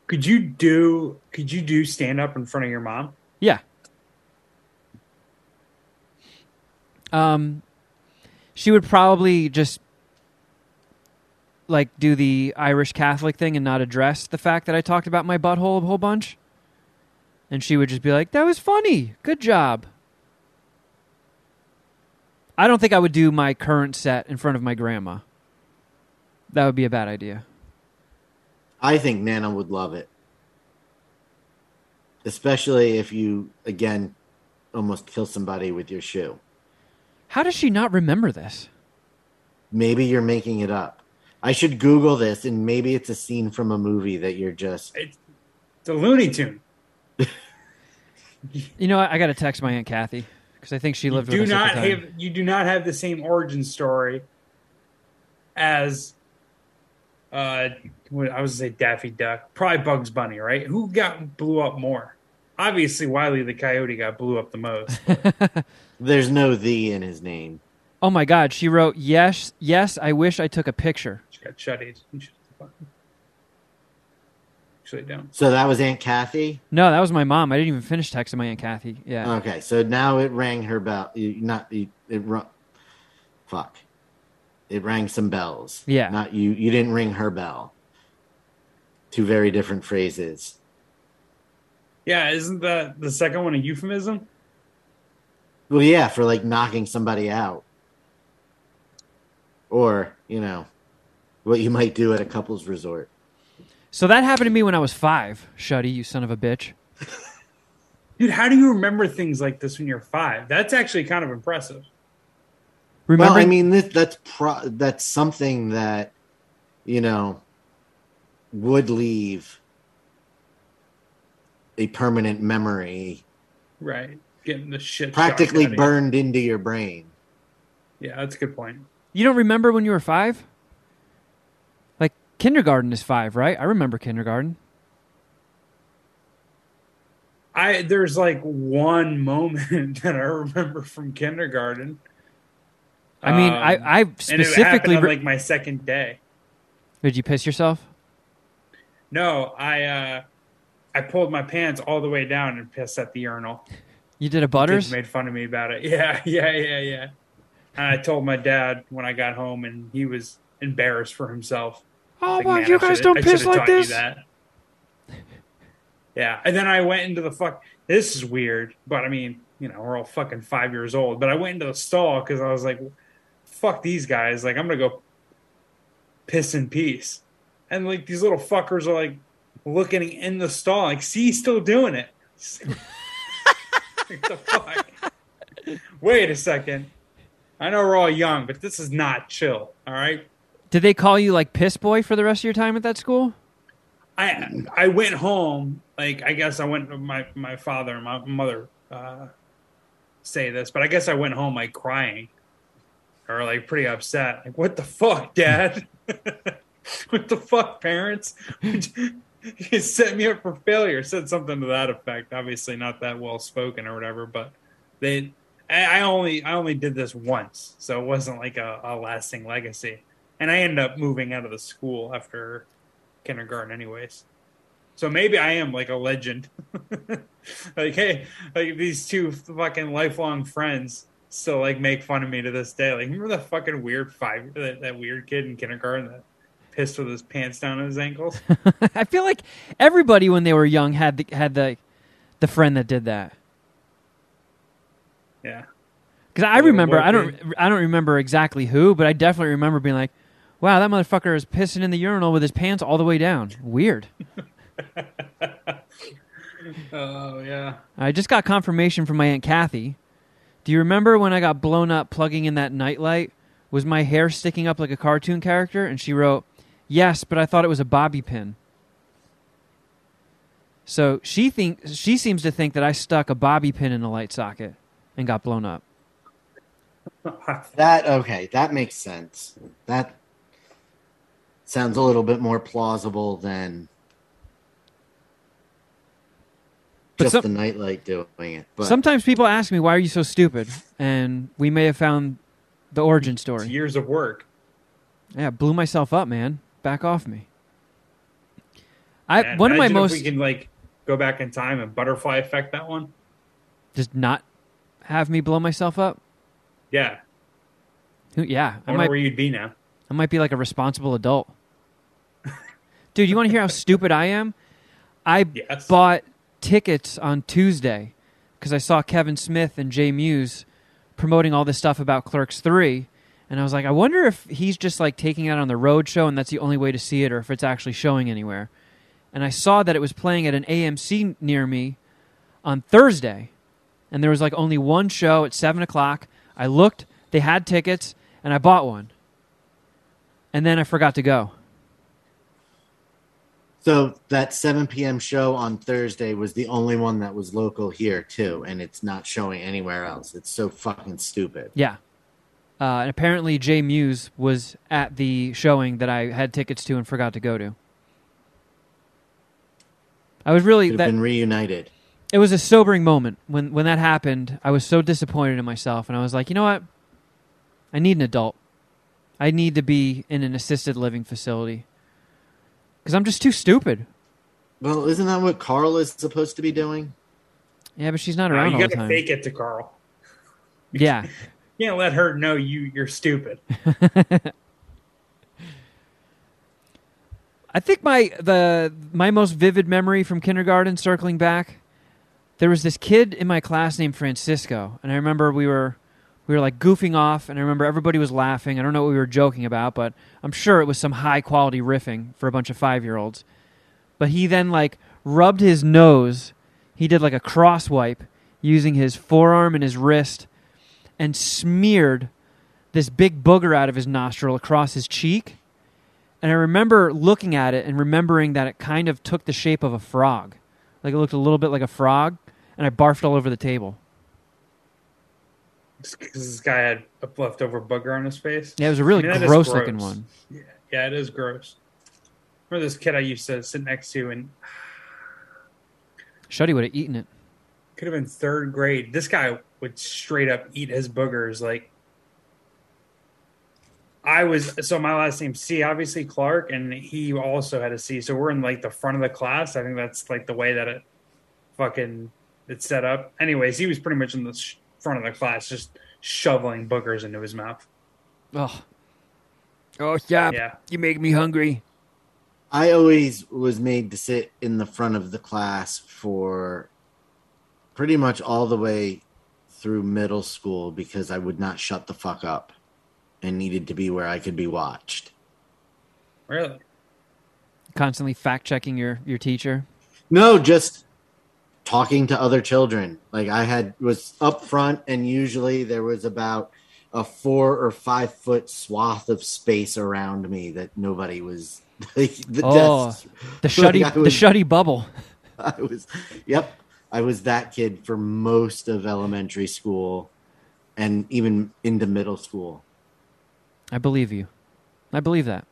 Could you do could you do stand up in front of your mom? Yeah. Um she would probably just like do the Irish Catholic thing and not address the fact that I talked about my butthole a whole bunch. And she would just be like, "That was funny. Good job." I don't think I would do my current set in front of my grandma. That would be a bad idea. I think Nana would love it, especially if you, again, almost kill somebody with your shoe. How does she not remember this? Maybe you're making it up. I should Google this, and maybe it's a scene from a movie that you're just... It's a Looney Tune. You know, I got to text my Aunt Kathy, because I think she lived you with do us not have, You do not have the same origin story as... Uh, I was going to say Daffy Duck. Probably Bugs Bunny, right? Who got blew up more? Obviously, Wile E. the Coyote got blew up the most. There's no "the" in his name. Oh, my God. She wrote, yes, yes, I wish I took a picture. She got shuddied. Actually, I don't. So that was Aunt Kathy? No, that was my mom. I didn't even finish texting my Aunt Kathy. Yeah. Okay, so now it rang her bell. Not It, it Fuck. It rang some bells. Yeah. Not you. You didn't ring her bell. Two very different phrases. Yeah, isn't that the second one a euphemism? Well, yeah, for like knocking somebody out. Or, you know, what you might do at a couple's resort. So that happened to me when I was five, Shuddy, you son of a bitch. Dude, how do you remember things like this when you're five? That's actually kind of impressive. Remember, well, I mean, this, that's pro- that's something that, you know, would leave a permanent memory. Right. Getting the shit practically burned into your brain. Yeah, that's a good point. You don't remember when you were five? Like, kindergarten is five, right? I remember kindergarten. I There's like one moment that I remember from kindergarten. I mean, um, I, I specifically... And it on, like, my second day. Did you piss yourself? No, I uh, I pulled my pants all the way down and pissed at the urinal. You did a Butters? Made fun of me about it. Yeah, yeah, yeah, yeah. And I told my dad when I got home, and he was embarrassed for himself. Oh, like, wow, you guys don't piss like this? Yeah, and then I went into the fuck... This is weird, but I mean, you know, we're all fucking five years old. But I went into the stall because I was like... Fuck these guys. Like, I'm going to go piss in peace. And, like, these little fuckers are, like, looking in the stall. Like, see, he's still doing it. Like, the fuck? Wait a second. I know we're all young, but this is not chill, all right? Did they call you, like, Piss Boy for the rest of your time at that school? I I went home. Like, I guess I went to my, my father and my mother uh, say this, but I guess I went home, like, crying. Or, like, pretty upset. Like, what the fuck, Dad? What the fuck, parents? You set me up for failure. Said something to that effect. Obviously not that well-spoken or whatever, but they... I, I only I only did this once, so it wasn't, like, a, a lasting legacy. And I ended up moving out of the school after kindergarten anyways. So maybe I am, like, a legend. Like, hey, like, these two fucking lifelong friends... still, like, make fun of me to this day. Like, remember that fucking weird five, that, that weird kid in kindergarten that pissed with his pants down on his ankles? I feel like everybody when they were young had the, had the the friend that did that. Yeah, because I remember, I don't, I don't remember exactly who, but I definitely remember being like, "Wow, that motherfucker is pissing in the urinal with his pants all the way down. Weird." Oh yeah. I just got confirmation from my Aunt Kathy. Do you remember when I got blown up plugging in that nightlight? Was my hair sticking up like a cartoon character? And she wrote, yes, but I thought it was a bobby pin. So she think, she seems to think that I stuck a bobby pin in a light socket and got blown up. That, okay, that makes sense. That sounds a little bit more plausible than... But just some, the nightlight doing it. But. Sometimes people ask me, why are you so stupid? And we may have found the origin story. It's years of work. Yeah, blew myself up, man. Back off me. I man, one of my most... If we can, like, go back in time and butterfly effect that one. Just not have me blow myself up? Yeah. Yeah. I, I wonder might, where you'd be now. I might be like a responsible adult. Dude, you want to hear how stupid I am? I yes. bought... tickets on Tuesday because I saw Kevin Smith and Jay Muse promoting all this stuff about Clerks three, and I was like, I wonder if he's just like taking it on the road show and that's the only way to see it, or if it's actually showing anywhere. And I saw that it was playing at an A M C near me on Thursday, and there was like only one show at seven o'clock. I looked, They had tickets, and I bought one. And then I forgot to go. So that seven p.m. show on Thursday was the only one that was local here, too, and it's not showing anywhere else. It's so fucking stupid. Yeah. Uh, and apparently Jay Muse was at the showing that I had tickets to and forgot to go to. I was really... You've been reunited. It was a sobering moment. When when that happened, I was so disappointed in myself, and I was like, you know what? I need an adult. I need to be in an assisted living facility. Because I'm just too stupid. Well, isn't that what Carl is supposed to be doing? Yeah, but she's not around no, all the time. You gotta fake it to Carl. You yeah. Can't, you can't let her know you, you're stupid. I think my the my most vivid memory from kindergarten, circling back, there was this kid in my class named Francisco. And I remember we were... We were, like, goofing off, and I remember everybody was laughing. I don't know what we were joking about, but I'm sure it was some high-quality riffing for a bunch of five-year-olds. But he then, like, rubbed his nose. He did, like, a cross wipe using his forearm and his wrist and smeared this big booger out of his nostril across his cheek. And I remember looking at it and remembering that it kind of took the shape of a frog. Like, it looked a little bit like a frog, and I barfed all over the table. Because this guy had a leftover bugger on his face. Yeah, it was a really I mean, gross, gross looking one. Yeah, yeah, it is gross. Remember this kid I used to sit next to, and Shuddy would have eaten it. Could have been third grade. This guy would straight up eat his boogers. Like I was, so my last name's C, obviously Clark, and he also had a C. So we're in like the front of the class. I think that's like the way that it fucking it's set up. Anyways, he was pretty much in the. Sh- front of the class just shoveling boogers into his mouth. Oh, oh stop. Yeah. You make me hungry. I always was made to sit in the front of the class for pretty much all the way through middle school because I would not shut the fuck up and needed to be where I could be watched. Really? Constantly fact-checking your, your teacher? No, just... talking to other children. Like I had was up front, and usually there was about a four or five foot swath of space around me that nobody was like the oh, desks, the shuddy like was, the shuddy bubble. I was yep. I was that kid for most of elementary school and even into middle school. I believe you. I believe that.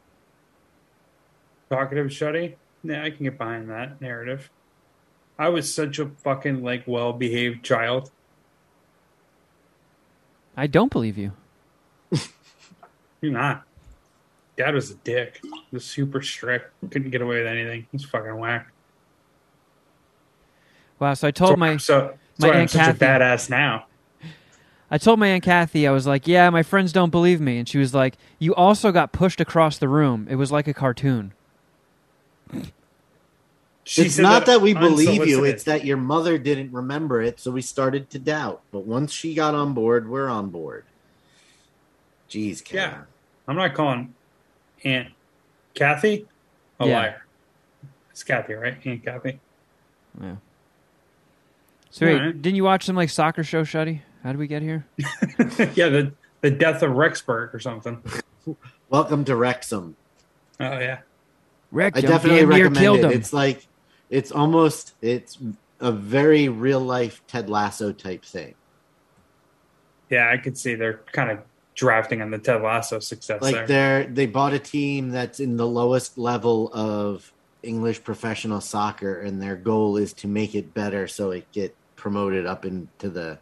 Talkative Shuddy? Yeah, I can get behind that narrative. I was such a fucking, like, well-behaved child. I don't believe you. You're not. Dad was a dick. He was super strict. Couldn't get away with anything. He's fucking whack. Wow, so I told so, my, so, my Aunt I'm Kathy... such a badass now. I told my Aunt Kathy, I was like, yeah, my friends don't believe me. And she was like, you also got pushed across the room. It was like a cartoon. She it's not that, that we believe you. It's that your mother didn't remember it, so we started to doubt. But once she got on board, we're on board. Jeez, Kevin. Yeah. I'm not calling Aunt Kathy a yeah. liar. It's Kathy, right? Aunt Kathy. Yeah. So wait, right. Didn't you watch some like soccer show, Shuddy? How did we get here? yeah, the the death of Rexburg or something. Welcome to Wrexham. Oh yeah. Wrecked I definitely recommend it. Him. It's like. It's almost, it's a very real-life Ted Lasso type thing. Yeah, I could see they're kind of drafting on the Ted Lasso success like there. They're, they bought a team that's in the lowest level of English professional soccer, and their goal is to make it better so it get promoted up into the...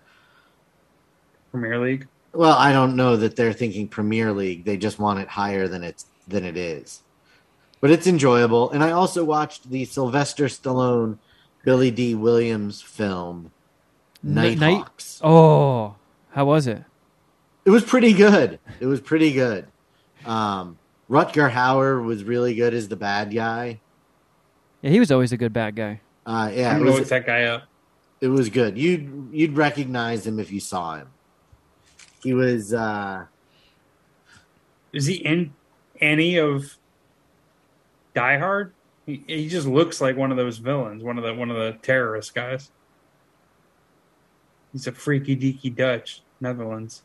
Premier League? Well, I don't know that they're thinking Premier League. They just want it higher than it's than it is. But it's enjoyable. And I also watched the Sylvester Stallone, Billy D. Williams film, Nighthawks. Night? Oh, how was it? It was pretty good. It was pretty good. Um, Rutger Hauer was really good as the bad guy. Yeah, he was always a good bad guy. Uh, yeah, I'm going to look that guy up. It was good. You'd, you'd recognize him if you saw him. He was... Uh, Is he in any of... Die Hard? He, he just looks like one of those villains, one of the one of the terrorist guys. He's a freaky deaky Dutch Netherlands.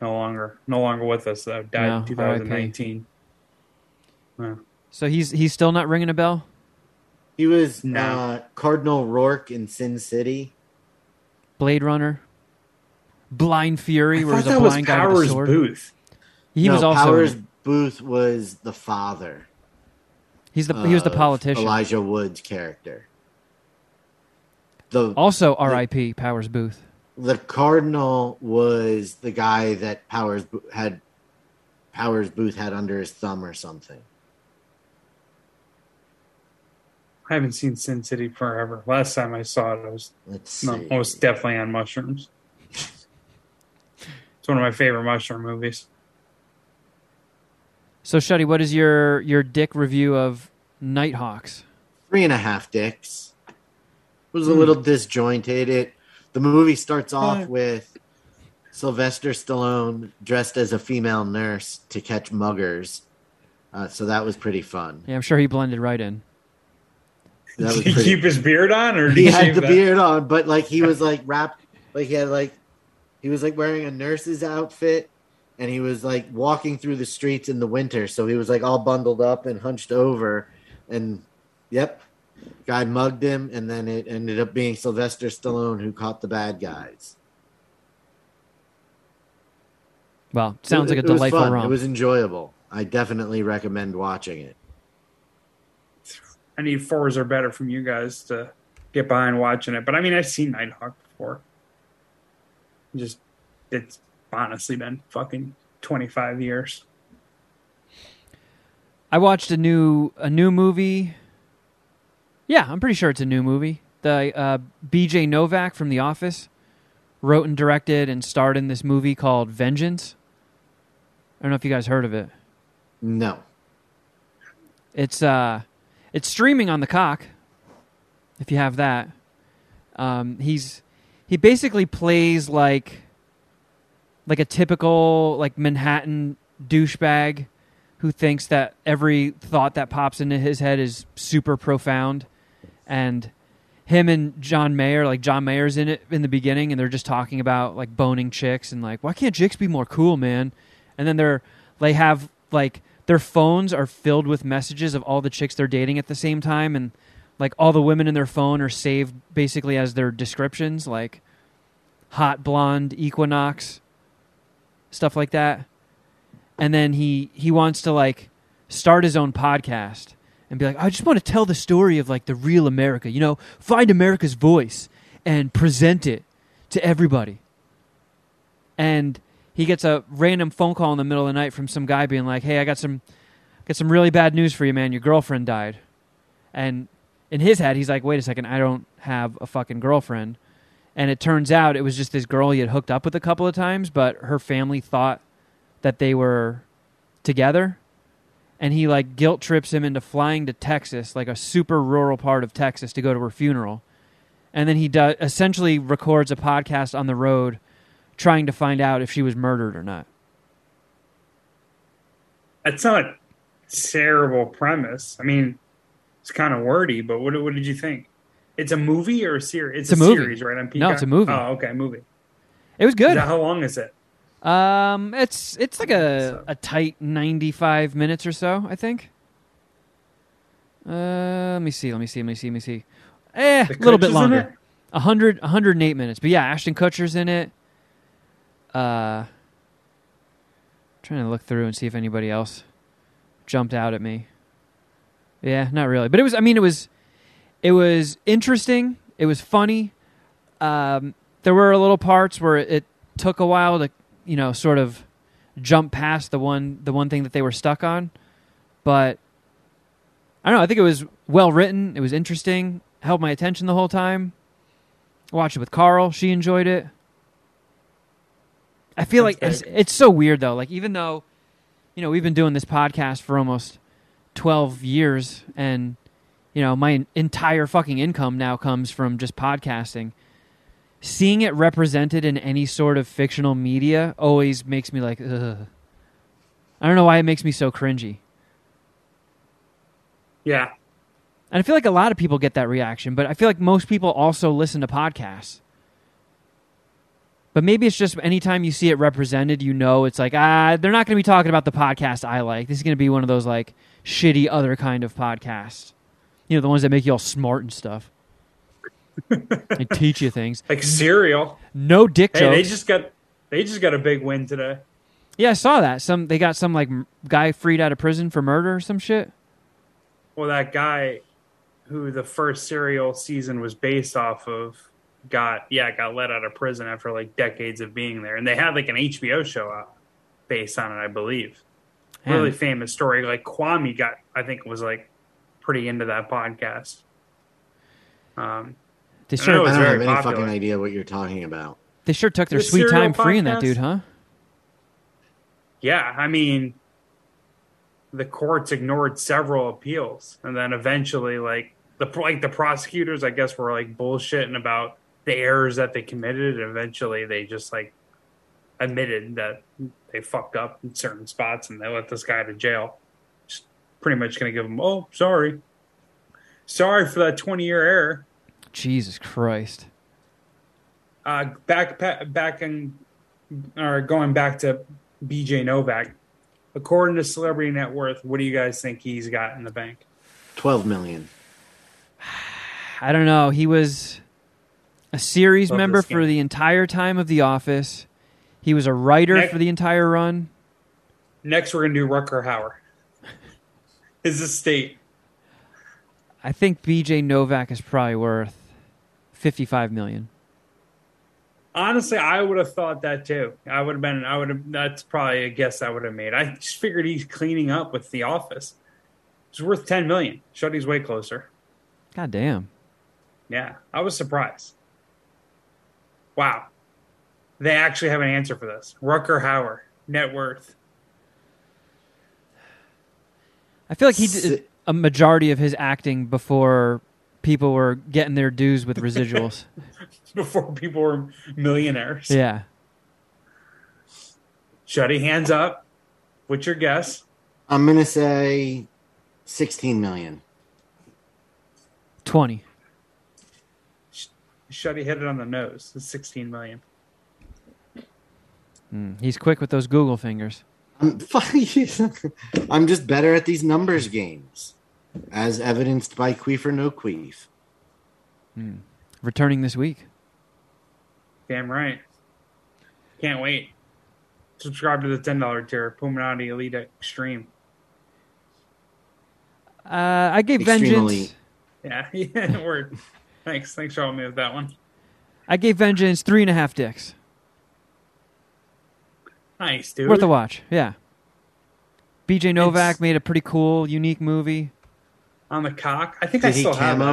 no longer no longer with us. Uh, died no, in twenty nineteen. Yeah. So he's he's still not ringing a bell? He was no. uh, Cardinal Rourke in Sin City. Blade Runner. Blind Fury, I where he's a blind guy with a sword. Powers Booth. He no, was also Powers Booth was the father. He's the he was the politician. Elijah Wood's character. The, also R I P Powers Booth. The Cardinal was the guy that Powers had Powers Booth had under his thumb or something. I haven't seen Sin City forever. Last time I saw it, I was no, most definitely on mushrooms. It's one of my favorite mushroom movies. So, Shuddy, what is your, your dick review of Nighthawks? Three and a half dicks. It was a mm. little disjointed. It The movie starts off yeah. with Sylvester Stallone dressed as a female nurse to catch muggers. Uh, so that was pretty fun. Yeah, I'm sure he blended right in. That was did he keep his beard on? Or did he, he had the that? beard on, but like he was like wrapped, like he had like he was like wearing a nurse's outfit, and he was like walking through the streets in the winter, so he was like all bundled up and hunched over, and yep, guy mugged him, and then it ended up being Sylvester Stallone who caught the bad guys. Well, sounds it, like a delightful romp. It was enjoyable. I definitely recommend watching it. I need fours or better from you guys to get behind watching it. But, I mean, I've seen Nighthawk before. Just, it's honestly been fucking twenty-five years. I watched a new a new movie. Yeah, I'm pretty sure it's a new movie. The uh, B J Novak from The Office wrote and directed and starred in this movie called Vengeance. I don't know if you guys heard of it. No. It's... uh. It's streaming on the cock, if you have that. Um, he's he basically plays like like a typical like Manhattan douchebag who thinks that every thought that pops into his head is super profound. And him and John Mayer, like John Mayer's in it in the beginning, and they're just talking about like boning chicks and like, why can't chicks be more cool, man? And then they're they have like. Their phones are filled with messages of all the chicks they're dating at the same time, and like all the women in their phone are saved basically as their descriptions, like hot blonde equinox, stuff like that. And then he he wants to like start his own podcast and be like, I just want to tell the story of like the real America, you know, find America's voice and present it to everybody. And he gets a random phone call in the middle of the night from some guy being like, hey, I got some got some really bad news for you, man. Your girlfriend died. And in his head, he's like, wait a second, I don't have a fucking girlfriend. And it turns out it was just this girl he had hooked up with a couple of times, but her family thought that they were together. And he like guilt trips him into flying to Texas, like a super rural part of Texas, to go to her funeral. And then he do- essentially records a podcast on the road trying to find out if she was murdered or not. That's not a terrible premise. I mean, it's kind of wordy, but what, what did you think? It's a movie or a series? It's, it's a, a series, right? On Peacock? No, it's a movie. Oh, okay, movie. It was good. Is that, how long is it? Um, it's it's like a, a tight ninety-five minutes or so, I think. Uh, let me see, let me see, let me see, let me see. Eh, a little bit longer. one hundred, one hundred eight minutes. But yeah, Ashton Kutcher's in it. Uh, trying to look through and see if anybody else jumped out at me. Yeah, not really. But it was, I mean, it was, it was interesting. It was funny. Um, there were little parts where it, it took a while to, you know, sort of jump past the one, the one thing that they were stuck on. But I don't know. I think it was well written. It was interesting. Held my attention the whole time. Watched it with Carl. She enjoyed it. I feel like it's, it's so weird, though. Like, even though, you know, we've been doing this podcast for almost twelve years, and, you know, my entire fucking income now comes from just podcasting. Seeing it represented in any sort of fictional media always makes me like, ugh. I don't know why it makes me so cringy. Yeah. And I feel like a lot of people get that reaction, but I feel like most people also listen to podcasts. But maybe it's just anytime you see it represented, you know it's like, ah, they're not going to be talking about the podcast I like. This is going to be one of those, like, shitty other kind of podcasts. You know, the ones that make you all smart and stuff. And teach you things. Like cereal. No dick hey, jokes. They just got they just got a big win today. Yeah, I saw that. Some They got some, like, guy freed out of prison for murder or some shit. Well, that guy who the first cereal season was based off of got yeah got let out of prison after like decades of being there, and they had like an H B O show out based on it, I believe. Damn. Really famous story. Like Kwame got, I think, was like pretty into that podcast. Um, they sure. I, know I don't have any popular. fucking idea what you're talking about. They sure took their the sweet time podcast? freeing that dude, huh? Yeah, I mean, the courts ignored several appeals, and then eventually, like the like the prosecutors, I guess, were like bullshitting about the errors that they committed, and eventually they just like admitted that they fucked up in certain spots and they let this guy to jail. Just pretty much going to give him, oh, sorry. Sorry for that twenty-year error. Jesus Christ. Uh, back back in, or going back to B J Novak, according to Celebrity Net Worth, what do you guys think he's got in the bank? twelve million dollars. I don't know. He was a series Love member for the entire time of The Office. He was a writer next, for the entire run. Next, we're going to do Rutger Hauer. His estate. I think B J Novak is probably worth fifty-five million dollars. Honestly, I would have thought that too. I would have been. I would have. That's probably a guess I would have made. I just figured he's cleaning up with The Office. It's worth ten million dollars. Shuddy's way closer. God damn. Yeah, I was surprised. Wow. They actually have an answer for this. Rutger Hauer, net worth. I feel like he did a majority of his acting before people were getting their dues with residuals. Before people were millionaires. Yeah. Shuddy, hands up. What's your guess? I'm going to say sixteen million dollars. twenty. Shuddy hit it on the nose. It's sixteen million dollars. Mm, he's quick with those Google fingers. I'm, I'm just better at these numbers games, as evidenced by Queef or No Queef. Mm. Returning this week. Damn right. Can't wait. Subscribe to the ten dollar tier. Puminati Elite Extreme. Uh, I gave Extreme Vengeance... Elite. Yeah, yeah, word. Thanks. Thanks for helping me with that one. I gave Vengeance three and a half dicks. Nice, dude. Worth a watch, yeah. B J Novak it's... made a pretty cool, unique movie. On the cock? I think Did I still have that.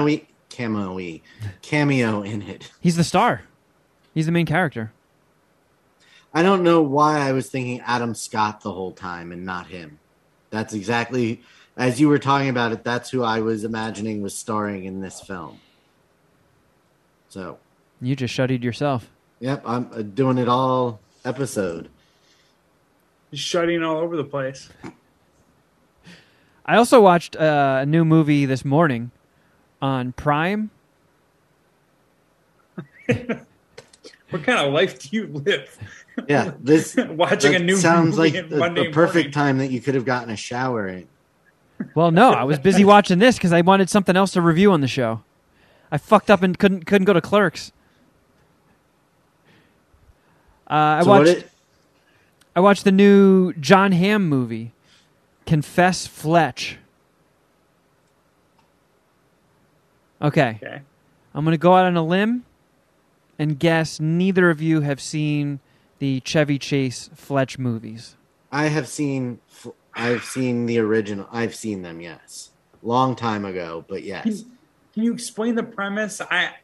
Camo-y, cameo in it. He's the star. He's the main character. I don't know why I was thinking Adam Scott the whole time and not him. That's exactly... As you were talking about it, that's who I was imagining was starring in this film. So you just shuddied yourself. Yep, I'm doing it all episode. Just shuddying all over the place. I also watched uh, a new movie this morning on Prime. What kind of life do you live? Yeah, this watching a new sounds movie sounds like the, the perfect morning. time that you could have gotten a shower in. Well, no, I was busy watching this because I wanted something else to review on the show. I fucked up and couldn't couldn't go to Clerks. Uh, I so watched it... I watched the new John Hamm movie, Confess Fletch. Okay. okay, I'm gonna go out on a limb and guess neither of you have seen the Chevy Chase Fletch movies. I have seen. Fl- I've seen the original. I've seen them, yes. Long time ago, but yes. Can, can you explain the premise? I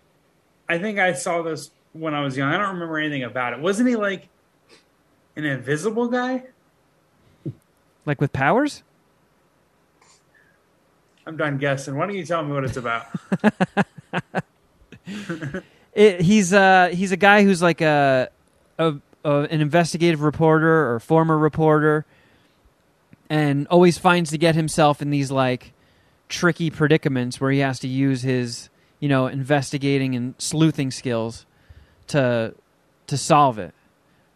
I think I saw this when I was young. I don't remember anything about it. Wasn't he like an invisible guy? Like with powers? I'm done guessing. Why don't you tell me what it's about? it, he's, uh, he's a guy who's like a, a, a an investigative reporter or former reporter, and always finds to get himself in these like tricky predicaments where he has to use his, you know, investigating and sleuthing skills to to solve it.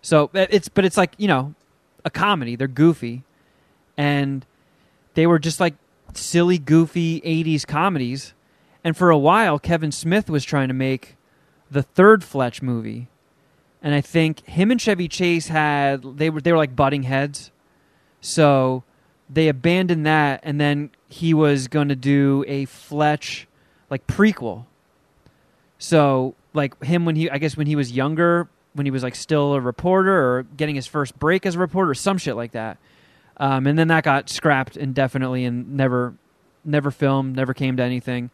So it's, but it's like, you know, a comedy. They're goofy, and they were just like silly, goofy eighties comedies. And for a while, Kevin Smith was trying to make the third Fletch movie, and I think him and Chevy Chase had they were they were like butting heads, so they abandoned that. And then he was going to do a Fletch like prequel. So like him when he I guess when he was younger. When he was like still a reporter or getting his first break as a reporter, some shit like that. Um, and then that got scrapped indefinitely and never, never filmed, never came to anything.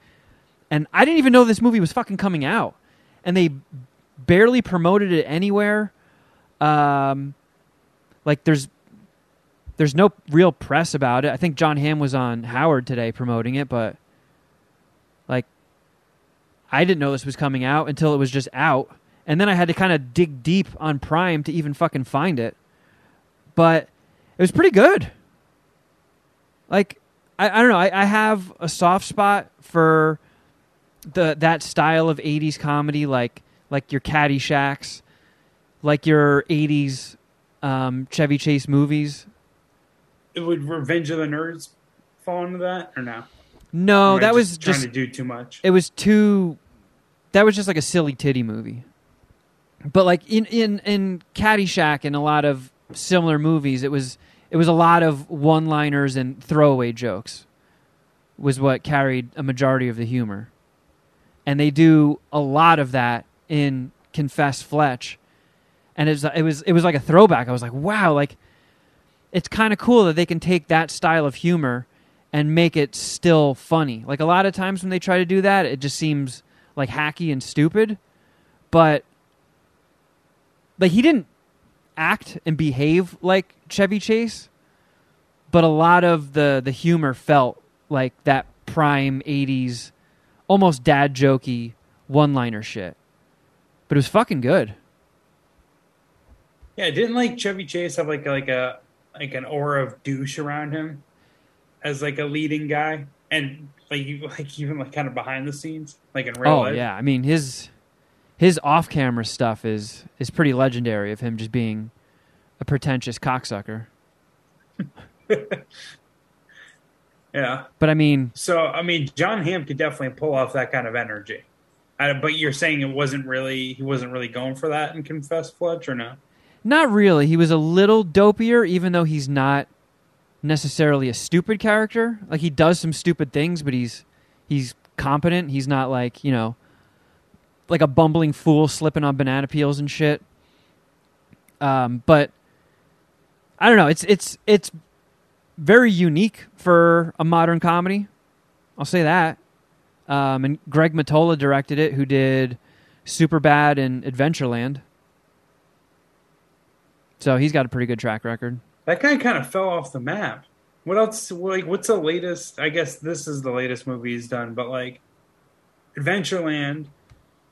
And I didn't even know this movie was fucking coming out, and they barely promoted it anywhere. Um, like there's, there's no real press about it. I think John Hamm was on Howard today promoting it, but like, I didn't know this was coming out until it was just out. And then I had to kind of dig deep on Prime to even fucking find it. But it was pretty good. Like, I, I don't know. I, I have a soft spot for the that style of eighties comedy, like like your Caddyshack, like your eighties um, Chevy Chase movies. Would Revenge of the Nerds fall into that or no? No, or that just was trying just... trying to do too much? It was too... That was just like a silly titty movie. But like in, in, in Caddyshack and a lot of similar movies, it was it was a lot of one-liners and throwaway jokes was what carried a majority of the humor. And they do a lot of that in Confess Fletch. And it was it was, it was like a throwback. I was like, wow, like it's kind of cool that they can take that style of humor and make it still funny. Like a lot of times when they try to do that, it just seems like hacky and stupid, but like he didn't act and behave like Chevy Chase, but a lot of the, the humor felt like that prime eighties, almost dad jokey one-liner shit. But it was fucking good. Yeah, didn't like Chevy Chase have like like a like an aura of douche around him as like a leading guy, and like like even like kind of behind the scenes, like in real oh, life? Oh yeah, I mean his. His off-camera stuff is is pretty legendary of him just being a pretentious cocksucker. Yeah. But I mean... So, I mean, John Hamm could definitely pull off that kind of energy. I, but you're saying it wasn't really... He wasn't really going for that in Confess Fletch, or no? Not really. He was a little dopier, even though he's not necessarily a stupid character. Like, he does some stupid things, but he's he's competent. He's not like, you know... like a bumbling fool slipping on banana peels and shit. Um, but I don't know. It's, it's, it's very unique for a modern comedy. I'll say that. Um, and Greg Mottola directed it, who did Superbad and Adventureland. So he's got a pretty good track record. That guy kind of fell off the map. What else? Like, what's the latest? I guess this is the latest movie he's done, but like Adventureland,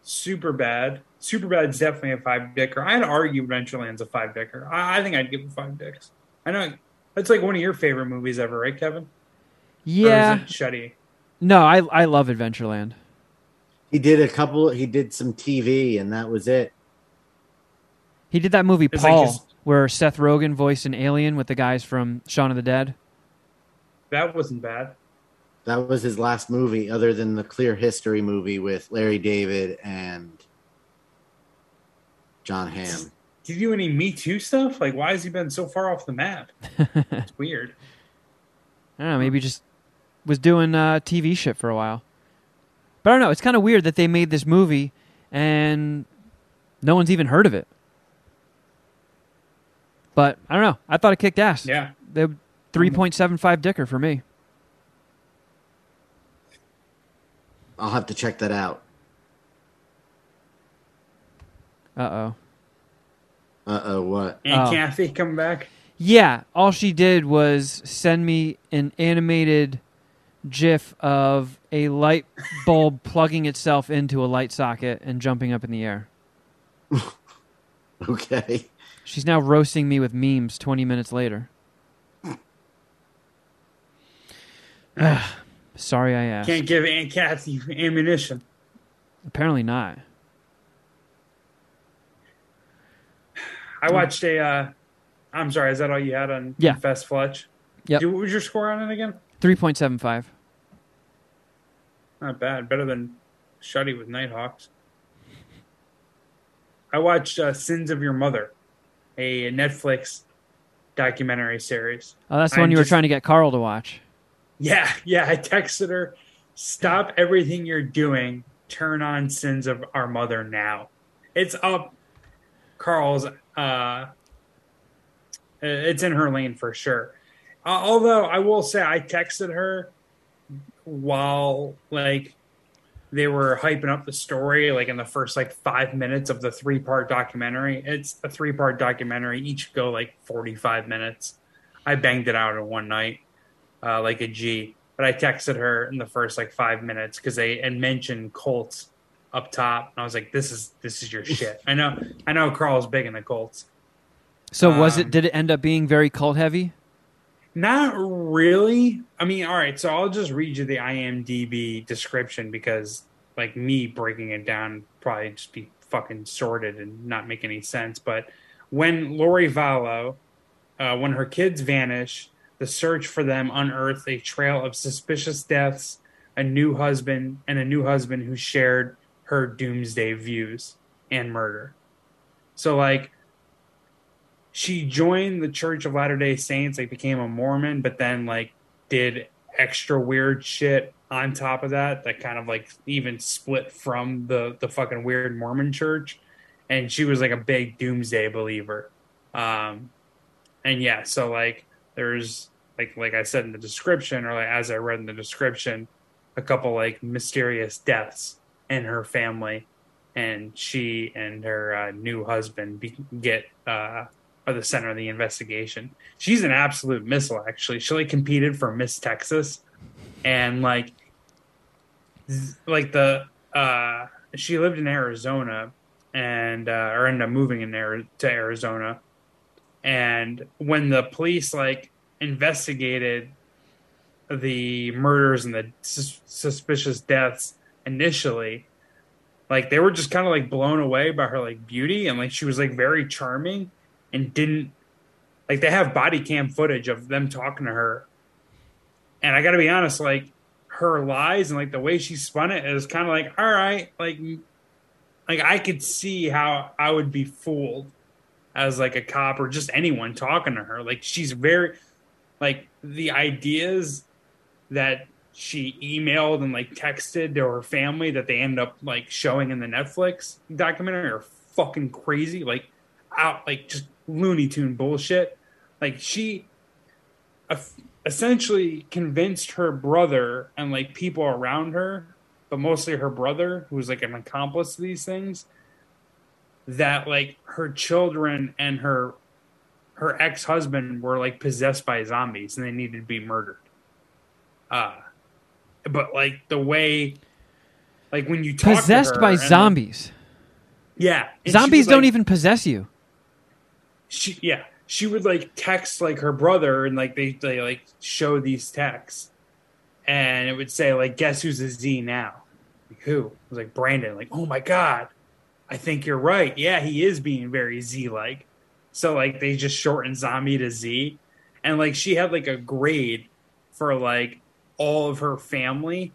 Superbad. Superbad's definitely a five-dicker. I'd argue Ventureland's a five-dicker. I, I think I'd give him five dicks. I know that's like one of your favorite movies ever, right, Kevin? Yeah. Or is it Shuddy? No, I I love Adventureland. He did a couple. He did some T V, and that was it. He did that movie it's Paul, like his, where Seth Rogen voiced an alien with the guys from Shaun of the Dead. That wasn't bad. That was his last movie, other than the Clear History movie with Larry David and John Hamm. Did he do any Me Too stuff? Like, why has he been so far off the map? It's weird. I don't know. Maybe he just was doing uh, T V shit for a while. But I don't know. It's kind of weird that they made this movie and no one's even heard of it. But I don't know. I thought it kicked ass. Yeah. They three point seven five dicker for me. I'll have to check that out. Uh-oh. Uh-oh, what? Aunt oh. Kathy come back? Yeah, all she did was send me an animated GIF of a light bulb plugging itself into a light socket and jumping up in the air. Okay. She's now roasting me with memes twenty minutes later. Sorry, I asked. Can't give Aunt Kathy ammunition. Apparently not. I watched a. Uh, I'm sorry. Is that all you had on yeah. Confess Fletch? Yeah. What was your score on it again? Three point seven five. Not bad. Better than Shuddy with Nighthawks. I watched uh, Sins of Your Mother, a Netflix documentary series. Oh, that's the one I'm you were just... trying to get Carl to watch. Yeah, yeah. I texted her, stop everything you're doing, turn on Sins of Our Mother now. It's up Carl's, uh, it's in her lane for sure. Uh, although I will say I texted her while, like, they were hyping up the story, like, in the first, like, five minutes of the three-part documentary. It's a three-part documentary. Each go, like, forty-five minutes. I banged it out in one night, uh, like a G. But I texted her in the first, like, five minutes because they had mentioned Colts up top. And I was like, this is this is your shit. I know I know Carl's big in the Colts. So um, was it? Did it end up being very cult-heavy? Not really. I mean, all right, so I'll just read you the I M D B description because, like, me breaking it down probably just be fucking sordid and not make any sense. But when Lori Vallow, uh, when her kids vanish, the search for them unearthed a trail of suspicious deaths, a new husband, and a new husband who shared her doomsday views and murder. So, like, she joined the Church of Latter-day Saints, like, became a Mormon, but then, like, did extra weird shit on top of that that kind of, like, even split from the, the fucking weird Mormon church. And she was, like, a big doomsday believer. Um, and, yeah, so, like, there's, like like I said in the description, or like as I read in the description, a couple, like, mysterious deaths in her family, and she and her uh, new husband be- get uh, are the center of the investigation. She's an absolute missile, actually. She, like, competed for Miss Texas, and, like, z- like the uh, she lived in Arizona, and uh, or ended up moving in there to Arizona. And when the police, like, investigated the murders and the sus- suspicious deaths initially, like, they were just kind of, like, blown away by her, like, beauty. And, like, she was, like, very charming and didn't, like, they have body cam footage of them talking to her. And I got to be honest, like, her lies and, like, the way she spun it is kind of like, all right, like, like I could see how I would be fooled as, like, a cop or just anyone talking to her. Like, she's very, like, the ideas that she emailed and, like, texted to her family that they end up, like, showing in the Netflix documentary are fucking crazy. Like, out, like, just Looney Tune bullshit. Like, she essentially convinced her brother and, like, people around her, but mostly her brother, who's, like, an accomplice to these things, that, like, her children and her her ex-husband were, like, possessed by zombies and they needed to be murdered. Uh, but, like, the way, like, when you talk possessed to her by and, zombies. Yeah. Zombies would, don't like, even possess you. She, yeah. She would, like, text, like, her brother, and, like, they, they, like, show these texts. And it would say, like, guess who's a Z now? Like, who? It was, like, Brandon. Like, oh, my God. I think you're right. Yeah, he is being very Z-like. So, like, they just shortened zombie to Z. And, like, she had, like, a grade for, like, all of her family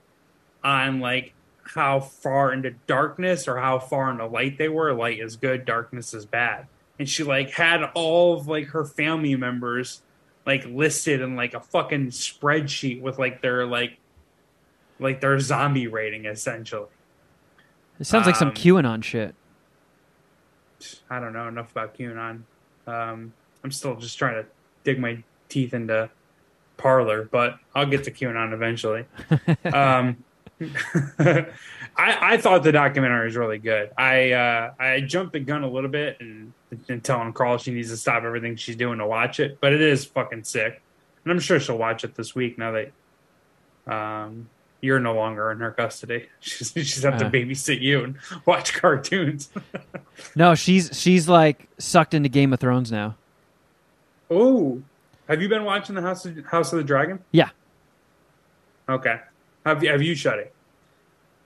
on, like, how far into darkness or how far into light they were. Light is good, darkness is bad. And she, like, had all of, like, her family members, like, listed in, like, a fucking spreadsheet with, like, their, like, like, their zombie rating, essentially. It sounds like some um, QAnon shit. I don't know enough about QAnon. Um, I'm still just trying to dig my teeth into Parler, but I'll get to QAnon eventually. um, I, I thought the documentary was really good. I uh, I jumped the gun a little bit and, and telling Carl she needs to stop everything she's doing to watch it, but it is fucking sick. And I'm sure she'll watch it this week now that... Um, you're no longer in her custody. She's, she's have to uh, babysit you and watch cartoons. No, she's she's like sucked into Game of Thrones now. Oh, have you been watching the House of, House of the Dragon? Yeah. Okay. Have you have you shut it?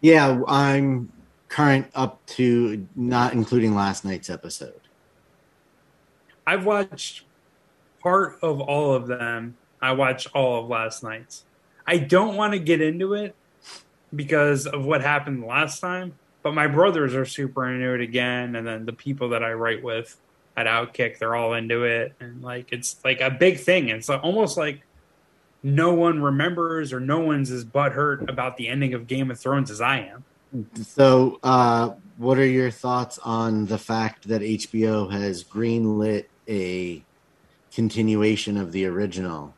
Yeah, I'm current up to not including last night's episode. I've watched part of all of them. I watched all of last night's. I don't want to get into it because of what happened last time, but my brothers are super into it again, and then the people that I write with at Outkick, they're all into it, and like it's like a big thing. It's almost like no one remembers or no one's as butthurt about the ending of Game of Thrones as I am. So, uh, what are your thoughts on the fact that H B O has greenlit a continuation of the original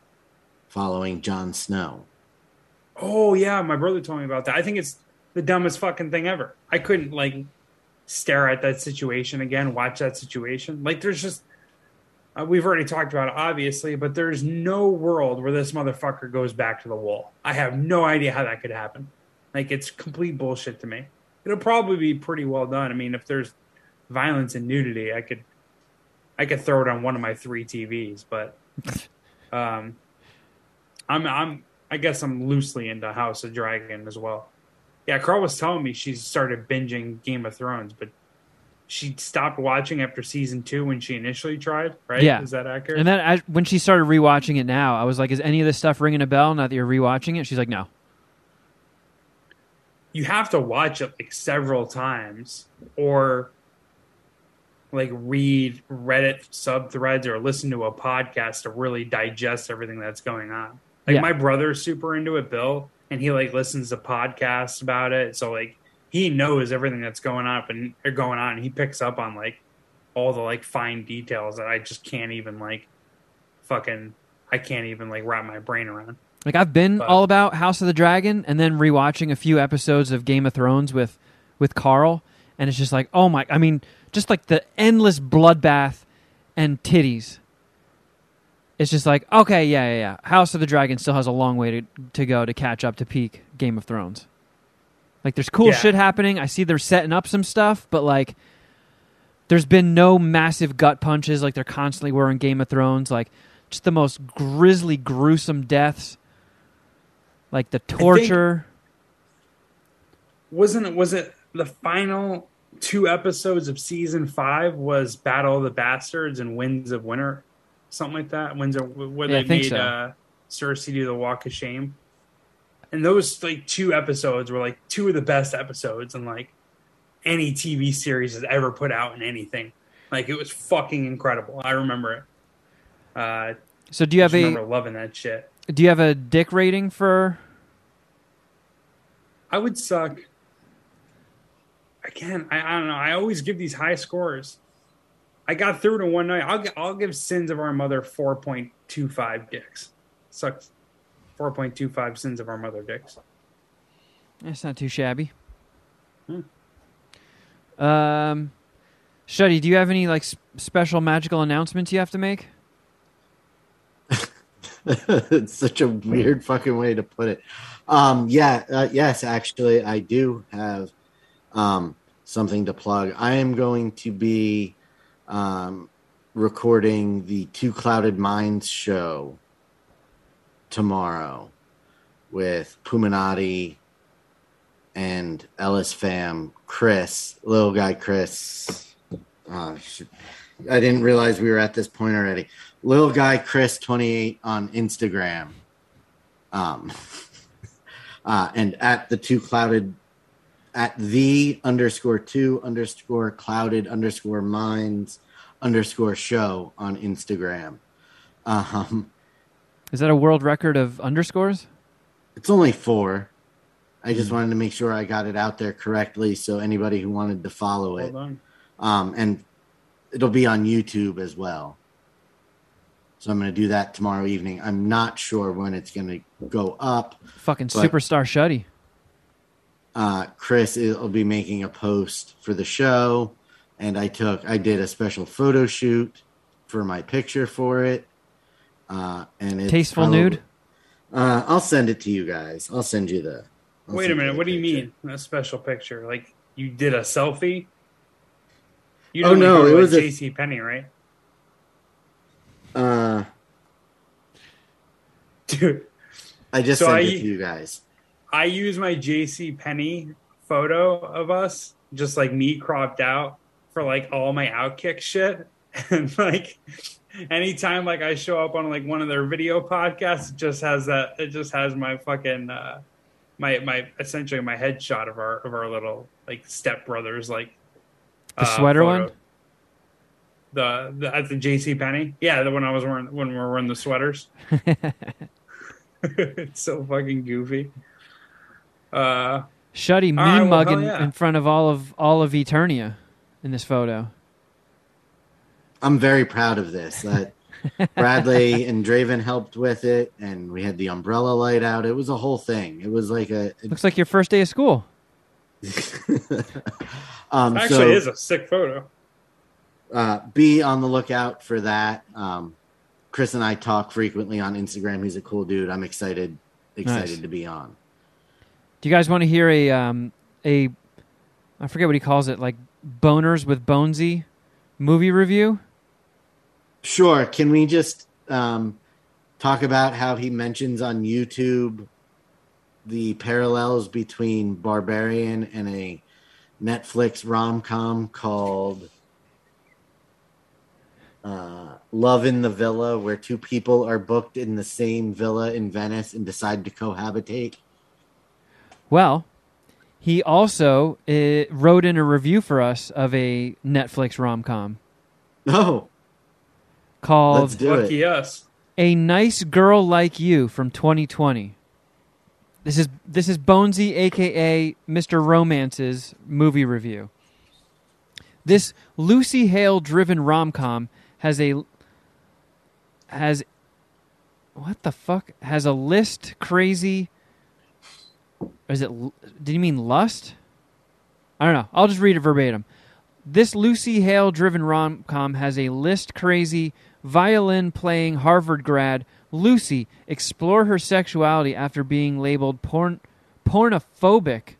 following Jon Snow? Oh, yeah. My brother told me about that. I think it's the dumbest fucking thing ever. I couldn't, like, stare at that situation again, watch that situation. Like, there's just... Uh, we've already talked about it, obviously, but there's no world where this motherfucker goes back to the wall. I have no idea how that could happen. Like, it's complete bullshit to me. It'll probably be pretty well done. I mean, if there's violence and nudity, I could I could throw it on one of my three T Vs, but um, I'm I'm I guess I'm loosely into House of Dragon as well. Yeah, Carl was telling me she started binging Game of Thrones, but she stopped watching after season two when she initially tried, right? Yeah. Is that accurate? And then I, when she started rewatching it now, I was like, is any of this stuff ringing a bell now that you're rewatching it? She's like, no. You have to watch it like several times or like read Reddit subthreads or listen to a podcast to really digest everything that's going on. Like yeah. My brother's super into it, Bill, and he like listens to podcasts about it. So like, he knows everything that's going up and or going on. And he picks up on like all the like fine details that I just can't even like fucking, I can't even like wrap my brain around. Like I've been but, all about House of the Dragon and then rewatching a few episodes of Game of Thrones with, with Carl. And it's just like, oh my, I mean, just like the endless bloodbath and titties. It's just like, okay, yeah, yeah, yeah. House of the Dragon still has a long way to, to go to catch up to peak Game of Thrones. Like, there's cool yeah. shit happening. I see they're setting up some stuff, but, like, there's been no massive gut punches like there constantly were in Game of Thrones. Like, just the most grisly, gruesome deaths. Like, the torture. Think, wasn't it, was it the final two episodes of season five was Battle of the Bastards and Winds of Winter? Something like that? Winds of, where yeah, they made so. uh, Cersei do the Walk of Shame? And those like two episodes were like two of the best episodes in like any T V series has ever put out in anything. Like it was fucking incredible. I remember it. Uh, so do you I have a remember loving that shit? Do you have a dick rating for? I would suck. I can't. I, I don't know. I always give these high scores. I got through to one night. I'll I'll give Sins of Our Mother four point two five dicks. Sucks. four point two five Sins of Our Mother dicks. That's not too shabby. Hmm. Um, Shuddy, do you have any like sp- special magical announcements you have to make? It's such a weird fucking way to put it. Um, yeah, uh, yes, actually, I do have um, something to plug. I am going to be um, recording the Two Clouded Minds show tomorrow with Puminati and Ellis Pham, Chris, little guy Chris. Uh, I didn't realize we were at this point already. Little guy Chris twenty-eight on Instagram. Um, uh, and at the two clouded, at the underscore two underscore clouded underscore minds underscore show on Instagram. Um, Is that a world record of underscores? It's only four. I just wanted to make sure I got it out there correctly so anybody who wanted to follow it. Hold on. Um, and it'll be on YouTube as well. So I'm going to do that tomorrow evening. I'm not sure when it's going to go up. Fucking superstar Shuddy. Uh, Chris will be making a post for the show. And I took, I did a special photo shoot for my picture for it. Uh, and it's tasteful probably, nude. Uh, I'll send it to you guys. I'll send you the. I'll Wait a minute. The what picture. Do you mean a special picture? Like you did a selfie? You don't oh no, go to it was J C Penney, right? Uh, dude, I just so sent I, it to you guys. I use my J C Penney photo of us, just like me cropped out for like all my Outkick shit. And like anytime like I show up on like one of their video podcasts, it just has that it just has my fucking uh my my essentially my headshot of our of our little like stepbrothers, like the uh, sweater photo. one? The, the at the J C Penney. Yeah, the one I was wearing when we were wearing the sweaters. It's so fucking goofy. Uh, Shuddy moon right, well, mug in, yeah. in front of all of all of Eternia in this photo. I'm very proud of this. That Bradley and Draven helped with it, and we had the umbrella light out. It was a whole thing. It was like a it... looks like your first day of school. um, it actually, so, is a sick photo. Uh, be on the lookout for that. Um, Chris and I talk frequently on Instagram. He's a cool dude. I'm excited, excited nice. to be on. Do you guys want to hear a um, a I forget what he calls it, like boners with Bonesy movie review? Sure. Can we just um, talk about how he mentions on YouTube the parallels between Barbarian and a Netflix rom-com called Uh, Love in the Villa, where two people are booked in the same villa in Venice and decide to cohabitate? Well, he also uh, wrote in a review for us of a Netflix rom-com. Oh. Called Let's do Lucky it. Us. A Nice Girl Like You from twenty twenty. This is, this is Bonesy, a k a. Mister Romance's movie review. This Lucy Hale-driven rom-com has a has what the fuck has a list crazy is it did you mean lust I don't know I'll just read it verbatim. This Lucy Hale driven rom-com has a list crazy violin playing Harvard grad Lucy explore her sexuality after being labeled porn pornophobic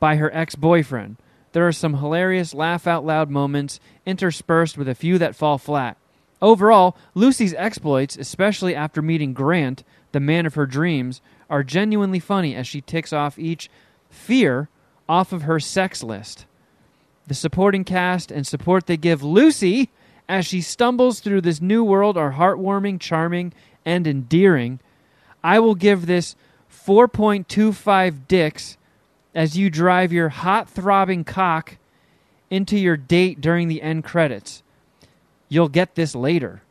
by her ex-boyfriend. There are some hilarious laugh-out-loud moments interspersed with a few that fall flat. Overall, Lucy's exploits, especially after meeting Grant, the man of her dreams, are genuinely funny as she ticks off each fear off of her sex list. The supporting cast and support they give Lucy as she stumbles through this new world are heartwarming, charming, and endearing. I will give this four point two five dicks as you drive your hot throbbing cock into your date during the end credits. You'll get this later.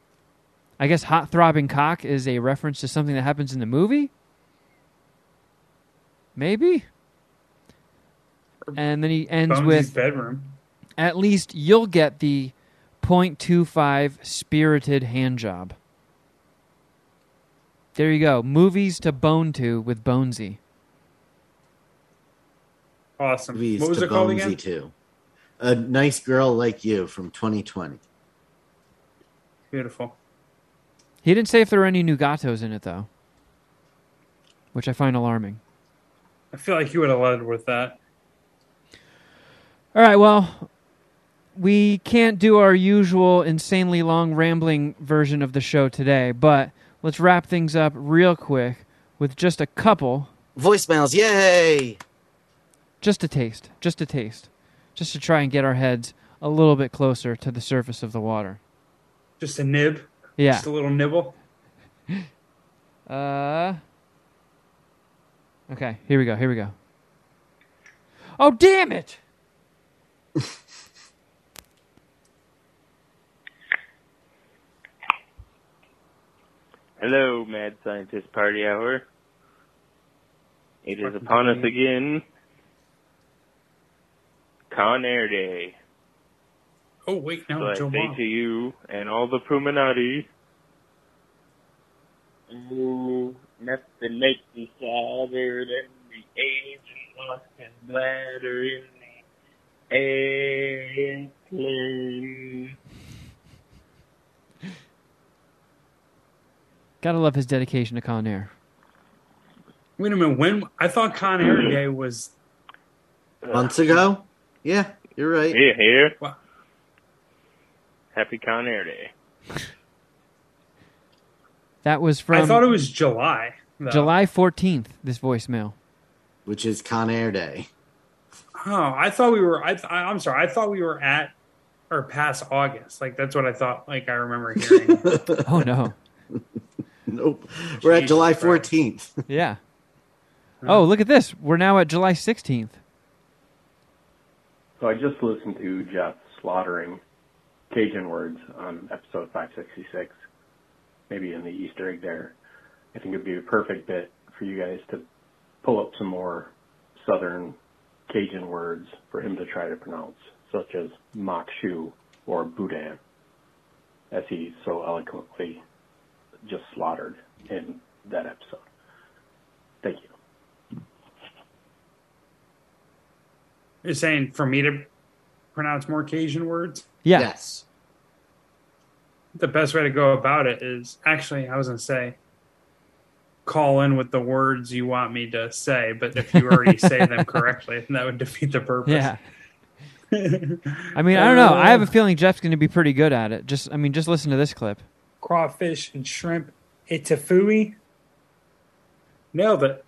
I guess hot throbbing cock is a reference to something that happens in the movie? Maybe? And then he ends Bonesy's with bedroom. At least you'll get the point two five spirited handjob. There you go. Movies to bone to with Bonesy. Awesome. Movies what was it called again? Too. A Nice Girl Like You from twenty twenty. Beautiful. He didn't say if there were any nougatos in it, though, which I find alarming. I feel like you would have led with that. All right, well, we can't do our usual insanely long rambling version of the show today, but let's wrap things up real quick with just a couple. Voicemails, yay! Just a taste, just a taste, just to try and get our heads a little bit closer to the surface of the water. Just a nib? Yeah. Just a little nibble? Uh. Okay, here we go, here we go. Oh, damn it! Hello, Mad Scientist Party Hour. It is upon us again. Con Air Day. Oh, wait, no, so Joe I say Mom. To you and all the Puminati, ooh, nothing makes me sadder than the agent lost his bladder in the airplane. Gotta love his dedication to Con Air. Wait a minute, when? I thought Con Air Day was months ago? Yeah, you're right. Yeah, here. Wow. Happy Con Air Day. That was from... I thought it was July. Though. July fourteenth, this voicemail. Which is Con Air Day. Oh, I thought we were... I th- I'm sorry. I thought we were at or past August. Like, that's what I thought. Like, I remember hearing. Oh, no. Nope. Jeez, we're at July fourteenth. Yeah. Oh, look at this. We're now at July sixteenth. So I just listened to Jeff slaughtering Cajun words on episode five sixty-six. Maybe in the Easter egg there. I think it would be a perfect bit for you guys to pull up some more Southern Cajun words for him to try to pronounce, such as mokshu or boudin, as he so eloquently just slaughtered in that episode. Thank you. You're saying for me to pronounce more Cajun words? Yeah. Yes. The best way to go about it is, actually, I was going to say, call in with the words you want me to say, but if you already say them correctly, that would defeat the purpose. Yeah. I mean, I don't know. I have a feeling Jeff's going to be pretty good at it. Just, I mean, just listen to this clip. Crawfish and shrimp itafui. Nailed it.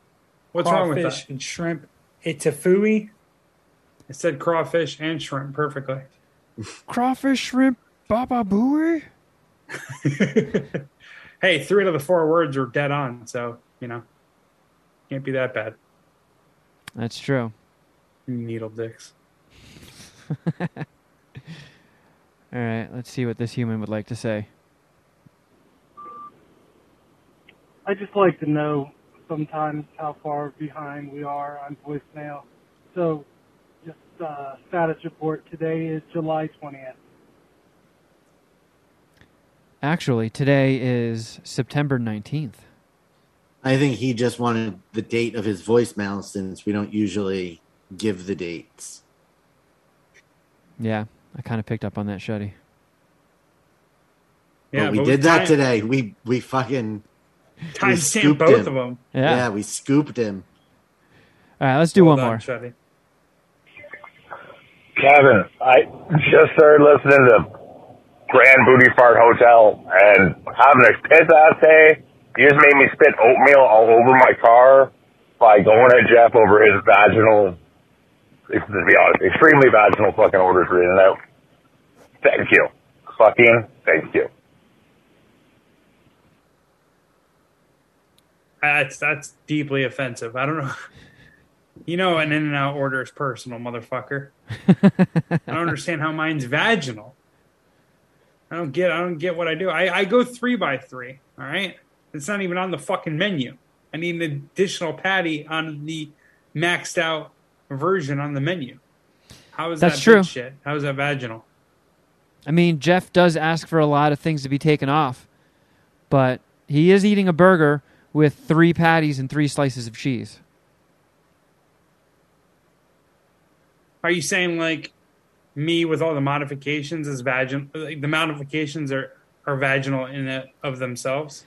What's wrong with that? Crawfish and shrimp itafui. It said crawfish and shrimp perfectly. Crawfish, shrimp, baba booey. Hey, three out of the four words are dead on, so, you know, can't be that bad. That's true. Needle dicks. All right, let's see what this human would like to say. I just like to know sometimes how far behind we are on voicemail. So, just uh, status report, today is July twentieth. Actually, today is September nineteenth. I think he just wanted the date of his voicemail since we don't usually give the dates. Yeah, I kind of picked up on that, Shuddy. Yeah, but we but did we that time, today. We we fucking time stamped both him. Of them. Yeah. yeah, we scooped him. All right, let's do Hold one on, more. Shuddy. Kevin, I just started listening to Grand Booty Fart Hotel, and having a piss ass day, you just made me spit oatmeal all over my car by going at Jeff over his vaginal, to be honest, extremely vaginal fucking orders reading out. Thank you. Fucking thank you. That's, that's deeply offensive. I don't know. You know an In-N-Out order is personal, motherfucker. I don't understand how mine's vaginal. I don't get I don't get what I do. I, I go three by three, all right? It's not even on the fucking menu. I need an additional patty on the maxed out version on the menu. How is That's that true. Shit? How is that vaginal? I mean, Jeff does ask for a lot of things to be taken off, but he is eating a burger with three patties and three slices of cheese. Are you saying, like, me with all the modifications is vaginal? Like, the modifications are, are vaginal in and of themselves.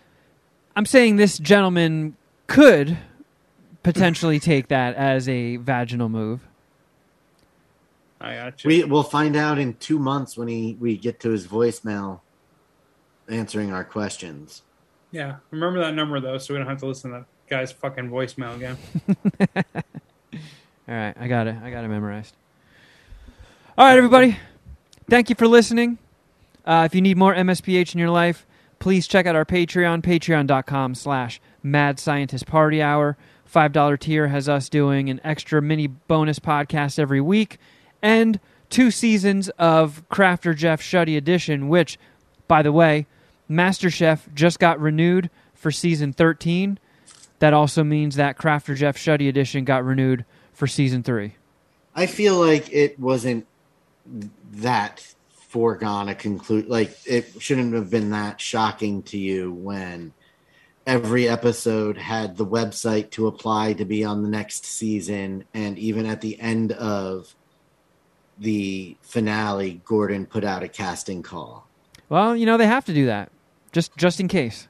I'm saying this gentleman could potentially take that as a vaginal move. I got you. We, we'll find out in two months when he we get to his voicemail answering our questions. Yeah, remember that number though, so we don't have to listen to that guy's fucking voicemail again. All right, I got it. I got it memorized. All right, everybody. Thank you for listening. Uh, if you need more M S P H in your life, please check out our Patreon, patreon.com slash Mad Scientist Party Hour. five dollars tier has us doing an extra mini bonus podcast every week and two seasons of Crafter Jeff Shuddy Edition, which, by the way, MasterChef just got renewed for season thirteen. That also means that Crafter Jeff Shuddy Edition got renewed for season three. I feel like it wasn't that foregone a conclude, like it shouldn't have been that shocking to you when every episode had the website to apply to be on the next season, and even at the end of the finale Gordon put out a casting call. Well, you know, they have to do that just just in case.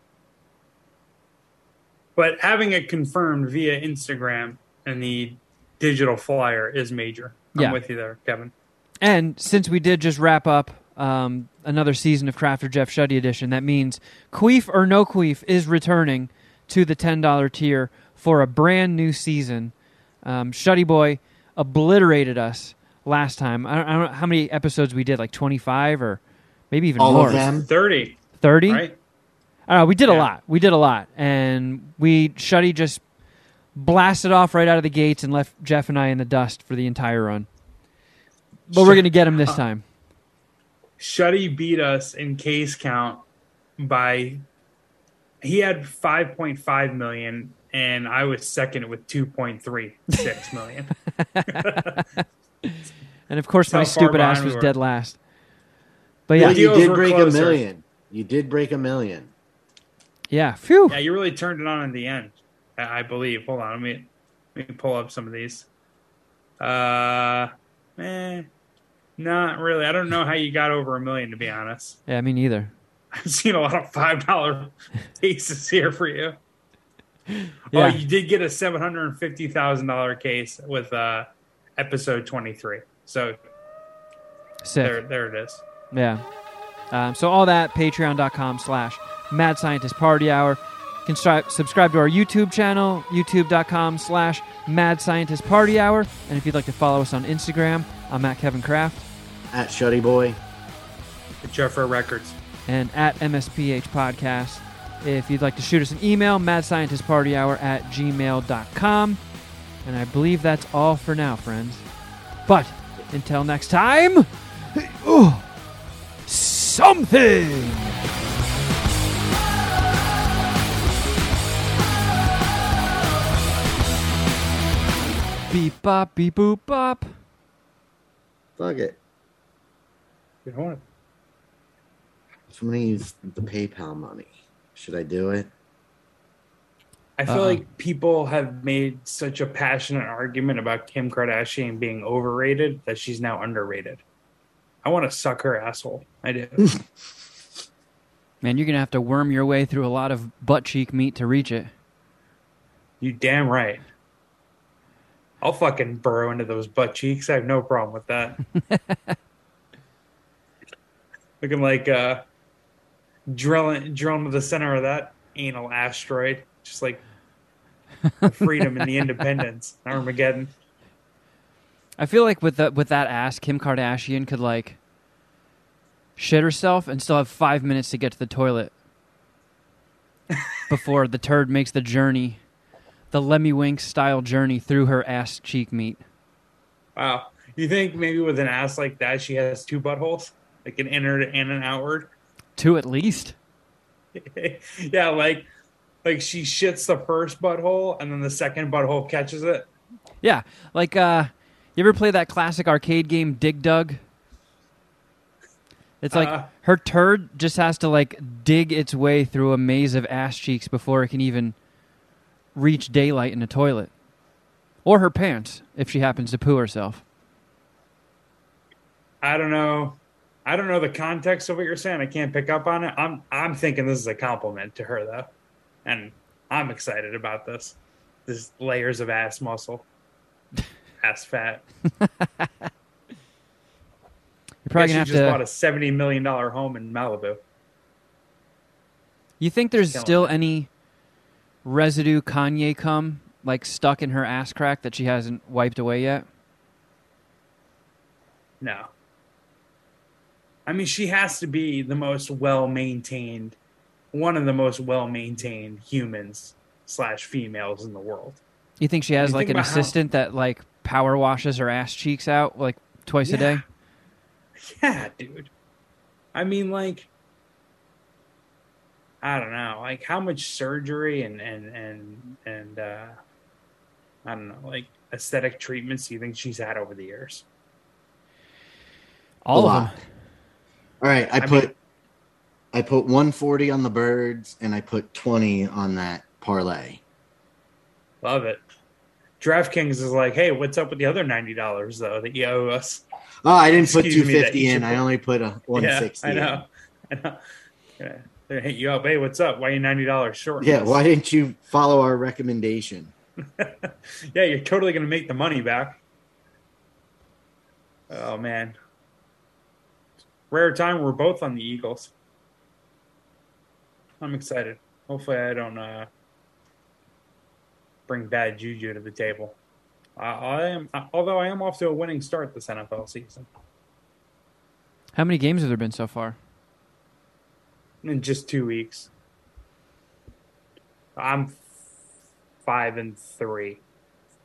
But having it confirmed via Instagram and the digital flyer is major. I'm yeah. with you there, Kevin. And since we did just wrap up um, another season of Crafter Jeff Shuddy Edition, that means Queef or No Queef is returning to the ten dollars tier for a brand new season. Um, Shuddy Boy obliterated us last time. I don't, I don't know how many episodes we did, like twenty-five or maybe even all more. All of them? thirty. thirty? Right? I don't know. We did yeah. a lot. We did a lot. And we, Shuddy just blasted off right out of the gates and left Jeff and I in the dust for the entire run. But Sh- we're going to get him this time. Shuddy beat us in case count by... He had five point five million, and I was second with two point three six million. And, of course, my stupid ass was dead last. But, yeah. You did break a million. You did break a million. Yeah. Phew. Yeah, you really turned it on in the end, I believe. Hold on. Let me, let me pull up some of these. Uh, eh, not really. I don't know how you got over a million, to be honest. Yeah, me neither. I've seen a lot of five dollar cases here for you. Yeah. Oh, you did get a seven hundred fifty thousand dollars case with uh, episode twenty-three. So Sick. there there it is. Yeah. Um, so all that, patreon.com slash Mad Scientist Party Hour. You can stri- subscribe to our YouTube channel, youtube.com slash Mad Scientist Party Hour. And if you'd like to follow us on Instagram, I'm at Kevin Kraft. At Shuddy Boy. At Jeffro Records. And at M S P H Podcast. If you'd like to shoot us an email, madscientistpartyhour at gmail.com. And I believe that's all for now, friends. But until next time, ooh, something! Beep bop, beep boop bop. Fuck it. Good horn. So I'm going to use the PayPal money. Should I do it? I feel uh-huh. like people have made such a passionate argument about Kim Kardashian being overrated that she's now underrated. I want to suck her asshole. I do. Man, you're going to have to worm your way through a lot of butt cheek meat to reach it. You damn right. I'll fucking burrow into those butt cheeks. I have no problem with that. Looking like... Uh, Drilling, drilling to the center of that anal asteroid, just like the freedom and the independence, Armageddon. I feel like with the, with that ass, Kim Kardashian could like shit herself and still have five minutes to get to the toilet before the turd makes the journey, the Lemmy Winks style journey through her ass cheek meat. Wow, you think maybe with an ass like that, she has two buttholes, like an inward and an outward. Two at least. Yeah, like like she shits the first butthole and then the second butthole catches it. Yeah, like uh, you ever play that classic arcade game Dig Dug? It's like uh, her turd just has to like dig its way through a maze of ass cheeks before it can even reach daylight in the toilet. Or her pants, if she happens to poo herself. I don't know. I don't know the context of what you're saying. I can't pick up on it. I'm I'm thinking this is a compliment to her, though. And I'm excited about this. This layers of ass muscle. Ass fat. You're probably going to have to... just bought a seventy million dollars home in Malibu. You think there's still me. any residue Kanye cum, like, stuck in her ass crack that she hasn't wiped away yet? No. I mean, she has to be the most well-maintained, one of the most well-maintained humans slash females in the world. You think she has, like, an assistant how... that, like, power washes her ass cheeks out, like, twice yeah. a day? Yeah, dude. I mean, like, I don't know. Like, how much surgery and, and, and, and uh, I don't know, like, aesthetic treatments do you think she's had over the years? All of them. All right, I, I put mean, I put one forty on the birds, and I put twenty on that parlay. Love it. DraftKings is like, hey, what's up with the other ninety dollars, though, that you owe us? Oh, I didn't Excuse put two fifty in. Put... I only put a one sixty. Yeah, I know. In. I know. Yeah. They're going to hit you up. Hey, what's up? Why are you ninety dollars short? Yeah, why didn't you follow our recommendation? Yeah, you're totally going to make the money back. Oh, man. Rare time we're both on the Eagles. I'm excited. Hopefully I don't uh, bring bad juju to the table. I, I am, although I am off to a winning start this N F L season. How many games have there been so far? In just two weeks. I'm five and three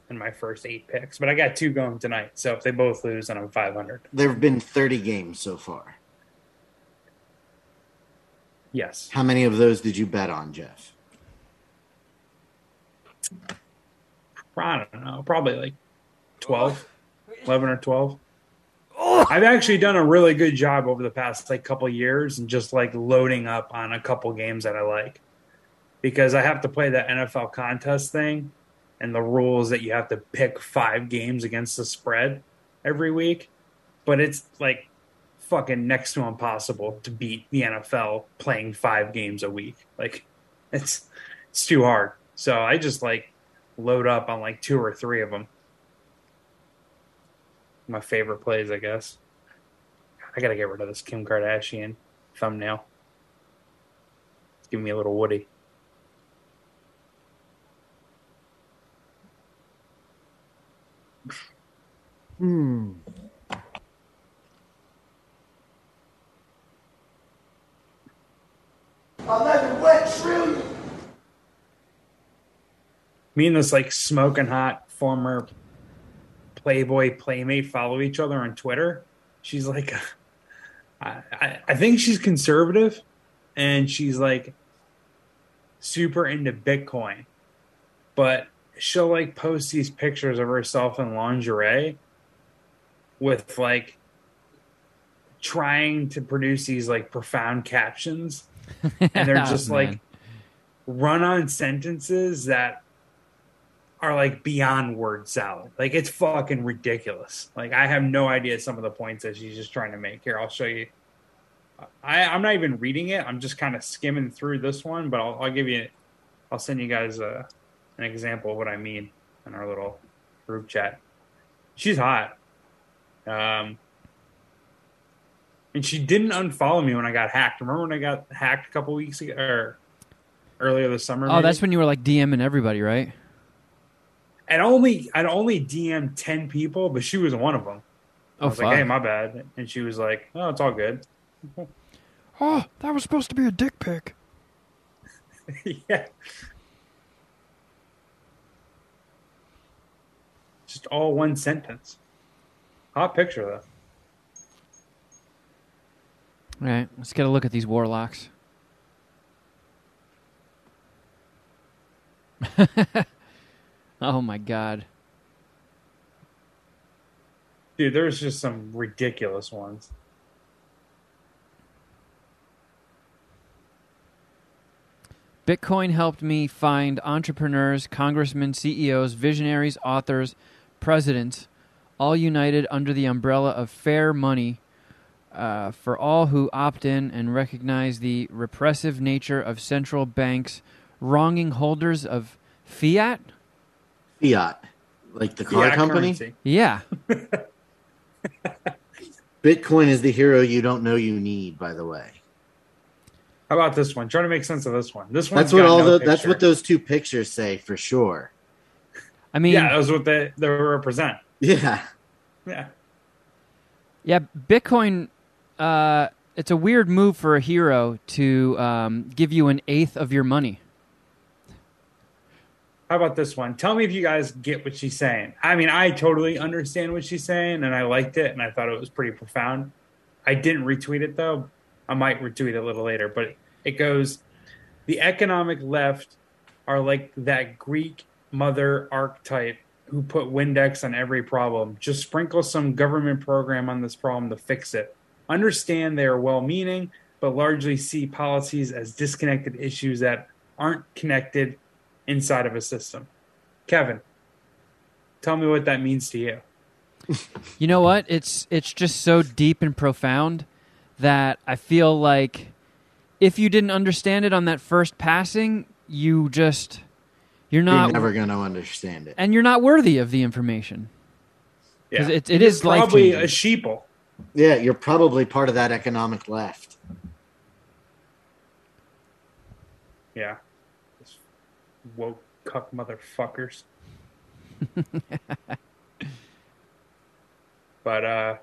in my first eight picks, but I got two going tonight. So if they both lose, then I'm five hundred. There have been thirty games so far. Yes. How many of those did you bet on, Jeff? I don't know. Probably like twelve, eleven or twelve. I've actually done a really good job over the past like couple years and just like loading up on a couple games that I like, because I have to play that N F L contest thing and the rules that you have to pick five games against the spread every week. But it's like fucking next to impossible to beat the N F L playing five games a week. Like it's, it's too hard. So I just like load up on like two or three of them. My favorite plays, I guess. I got to get rid of this Kim Kardashian thumbnail. It's giving me a little Woody. Hmm. eleven wet trillion. Me and this like smoking hot former Playboy Playmate follow each other on Twitter. She's like, I, I, I think she's conservative, and she's like super into Bitcoin, but she'll like post these pictures of herself in lingerie with like trying to produce these like profound captions, and they're just oh, like run-on sentences that are like beyond word salad. Like it's fucking ridiculous. Like I have no idea some of the points that she's just trying to make. Here, I'll show you. I, I'm not even reading it. I'm just kind of skimming through this one, but I'll, I'll give you, I'll send you guys a, an example of what I mean in our little group chat. She's hot. Um, and she didn't unfollow me when I got hacked. Remember when I got hacked a couple weeks ago or earlier this summer? Oh, maybe? That's when you were like DMing everybody, right? I'd only, I'd only D M ten people, but she was one of them. I oh, was fuck. like, hey, my bad. And she was like, oh, it's all good. Oh, that was supposed to be a dick pic. Yeah. Just all one sentence. Hot picture, though. All right, let's get a look at these warlocks. Oh, my God. Dude, there's just some ridiculous ones. Bitcoin helped me find entrepreneurs, congressmen, C E Os, visionaries, authors, presidents, all united under the umbrella of fair money uh, for all who opt in and recognize the repressive nature of central banks wronging holders of fiat? Fiat, like the car yeah, company? Currency. Yeah. Bitcoin is the hero you don't know you need, by the way. How about this one? Try to make sense of this one. This one's that's what all no the, that's what those two pictures say for sure. I mean, yeah, that's what they, they represent. Yeah. Yeah. Yeah, Bitcoin, uh, it's a weird move for a hero to um, give you an eighth of your money. How about this one? Tell me if you guys get what she's saying. I mean, I totally understand what she's saying, and I liked it, and I thought it was pretty profound. I didn't retweet it, though. I might retweet it a little later, but it goes, the economic left are like that Greek mother archetype who put Windex on every problem. Just sprinkle some government program on this problem to fix it. Understand they are well-meaning, but largely see policies as disconnected issues that aren't connected inside of a system. Kevin, tell me what that means to you. You know what? It's it's just so deep and profound that I feel like if you didn't understand it on that first passing, you just you're not you're never going to understand it, and you're not worthy of the information. Yeah, it, it is probably a sheeple. Yeah, you're probably part of that economic left. Yeah. Woke cuck motherfuckers. But uh,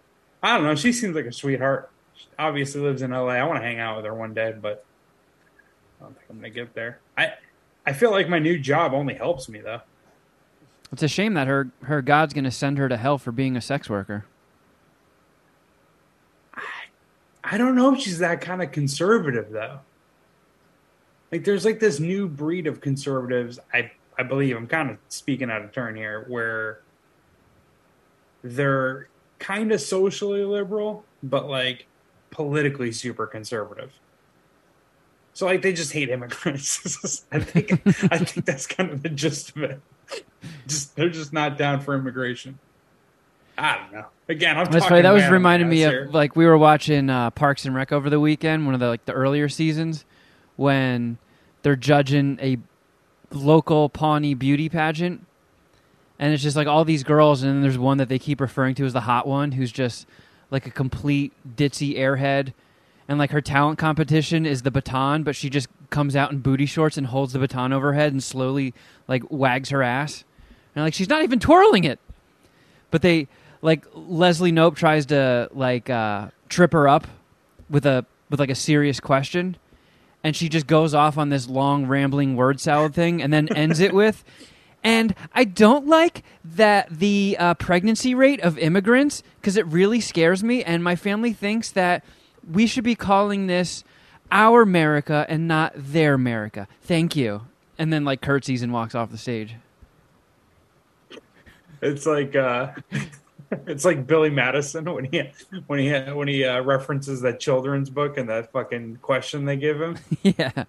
I don't know. She seems like a sweetheart. She obviously lives in L A. I want to hang out with her one day, but I don't think I'm going to get there. I I feel like my new job only helps me, though. It's a shame that her, her God's going to send her to hell for being a sex worker. I, I don't know if she's that kind of conservative, though. Like, there's like this new breed of conservatives, I I believe, I'm kind of speaking out of turn here, where they're kind of socially liberal, but like politically super conservative. So like they just hate immigrants. I think I think that's kind of the gist of it. Just they're just not down for immigration. I don't know. Again, I'm that's talking right. That was reminding me of here. Like we were watching uh, Parks and Rec over the weekend, one of the like the earlier seasons. When they're judging a local Pawnee beauty pageant, and it's just like all these girls, and then there's one that they keep referring to as the hot one, who's just like a complete ditzy airhead, and like her talent competition is the baton, but she just comes out in booty shorts and holds the baton over her head and slowly like wags her ass, and like she's not even twirling it, but they like Leslie Knope tries to like uh, trip her up with a with like a serious question. And she just goes off on this long, rambling word salad thing and then ends it with, and I don't like that the uh, pregnancy rate of immigrants, because it really scares me, and my family thinks that we should be calling this our America and not their America. Thank you. And then, like, curtsies and walks off the stage. It's like... Uh... It's like Billy Madison when he when he when he uh, references that children's book and that fucking question they give him. Yeah,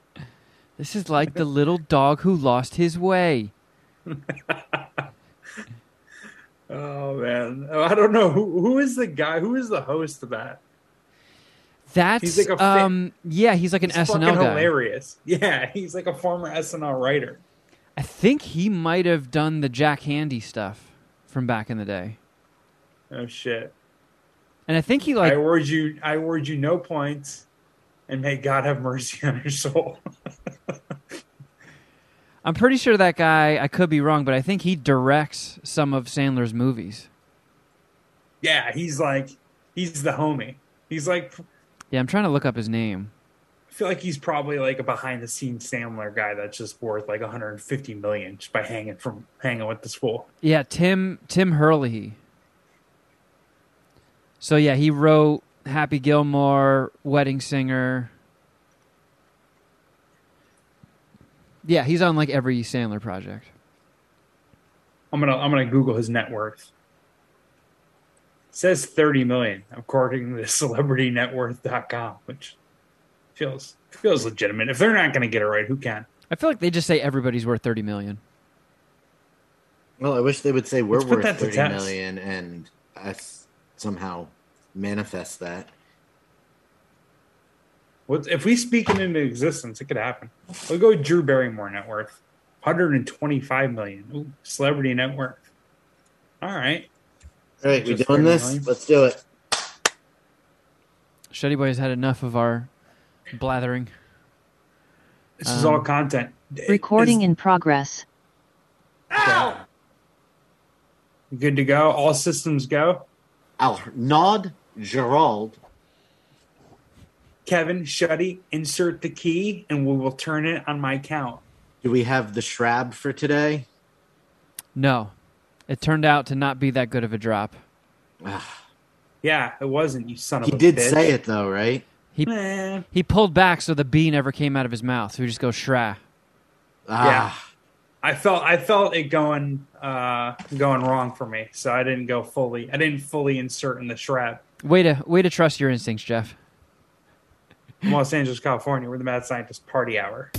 this is like the little dog who lost his way. Oh man, I don't know who who is the guy who is the host of that. That's he's like a fa- um yeah he's like an he's S N L guy. Hilarious. Yeah, he's like a former S N L writer. I think he might have done the Jack Handy stuff from back in the day. Oh shit! And I think he like I award you. I award you no points, and may God have mercy on your soul. I'm pretty sure that guy. I could be wrong, but I think he directs some of Sandler's movies. Yeah, he's like he's the homie. He's like yeah. I'm trying to look up his name. I feel like he's probably like a behind the scenes Sandler guy that's just worth like one hundred fifty million just by hanging from hanging with this fool. Yeah, Tim Tim Herlihy. So, yeah, he wrote Happy Gilmore, Wedding Singer. Yeah, he's on, like, every Sandler project. I'm going to I'm gonna Google his net worth. It says thirty million dollars, according to celebrity net worth dot com, which feels feels legitimate. If they're not going to get it right, who can? I feel like they just say everybody's worth thirty million dollars. Well, I wish they would say we're Let's worth thirty million dollars and us. Somehow manifest that. What if we speak it into existence? It could happen. We'll go with Drew Barrymore net worth, one hundred twenty-five million. Ooh, celebrity net worth. All right, all right, we doing this? Million. Let's do it. Shuddy Boy has had enough of our blathering. This um, is all content. Recording is, in progress. Ow! Good to go. All systems go. I'll nod, Gerald. Kevin, Shuddy, insert the key, and we will turn it on my count. Do we have the shrab for today? No. It turned out to not be that good of a drop. Yeah, it wasn't, you son of he a bitch. He did say it, though, right? He eh. he pulled back so the B never came out of his mouth. So we just go shra. Ah. Yeah. I felt I felt it going uh, going wrong for me, so I didn't go fully. I didn't fully insert in the shrub. Way to way to trust your instincts, Jeff. From Los Angeles, California, we're the Mad Scientist Party Hour.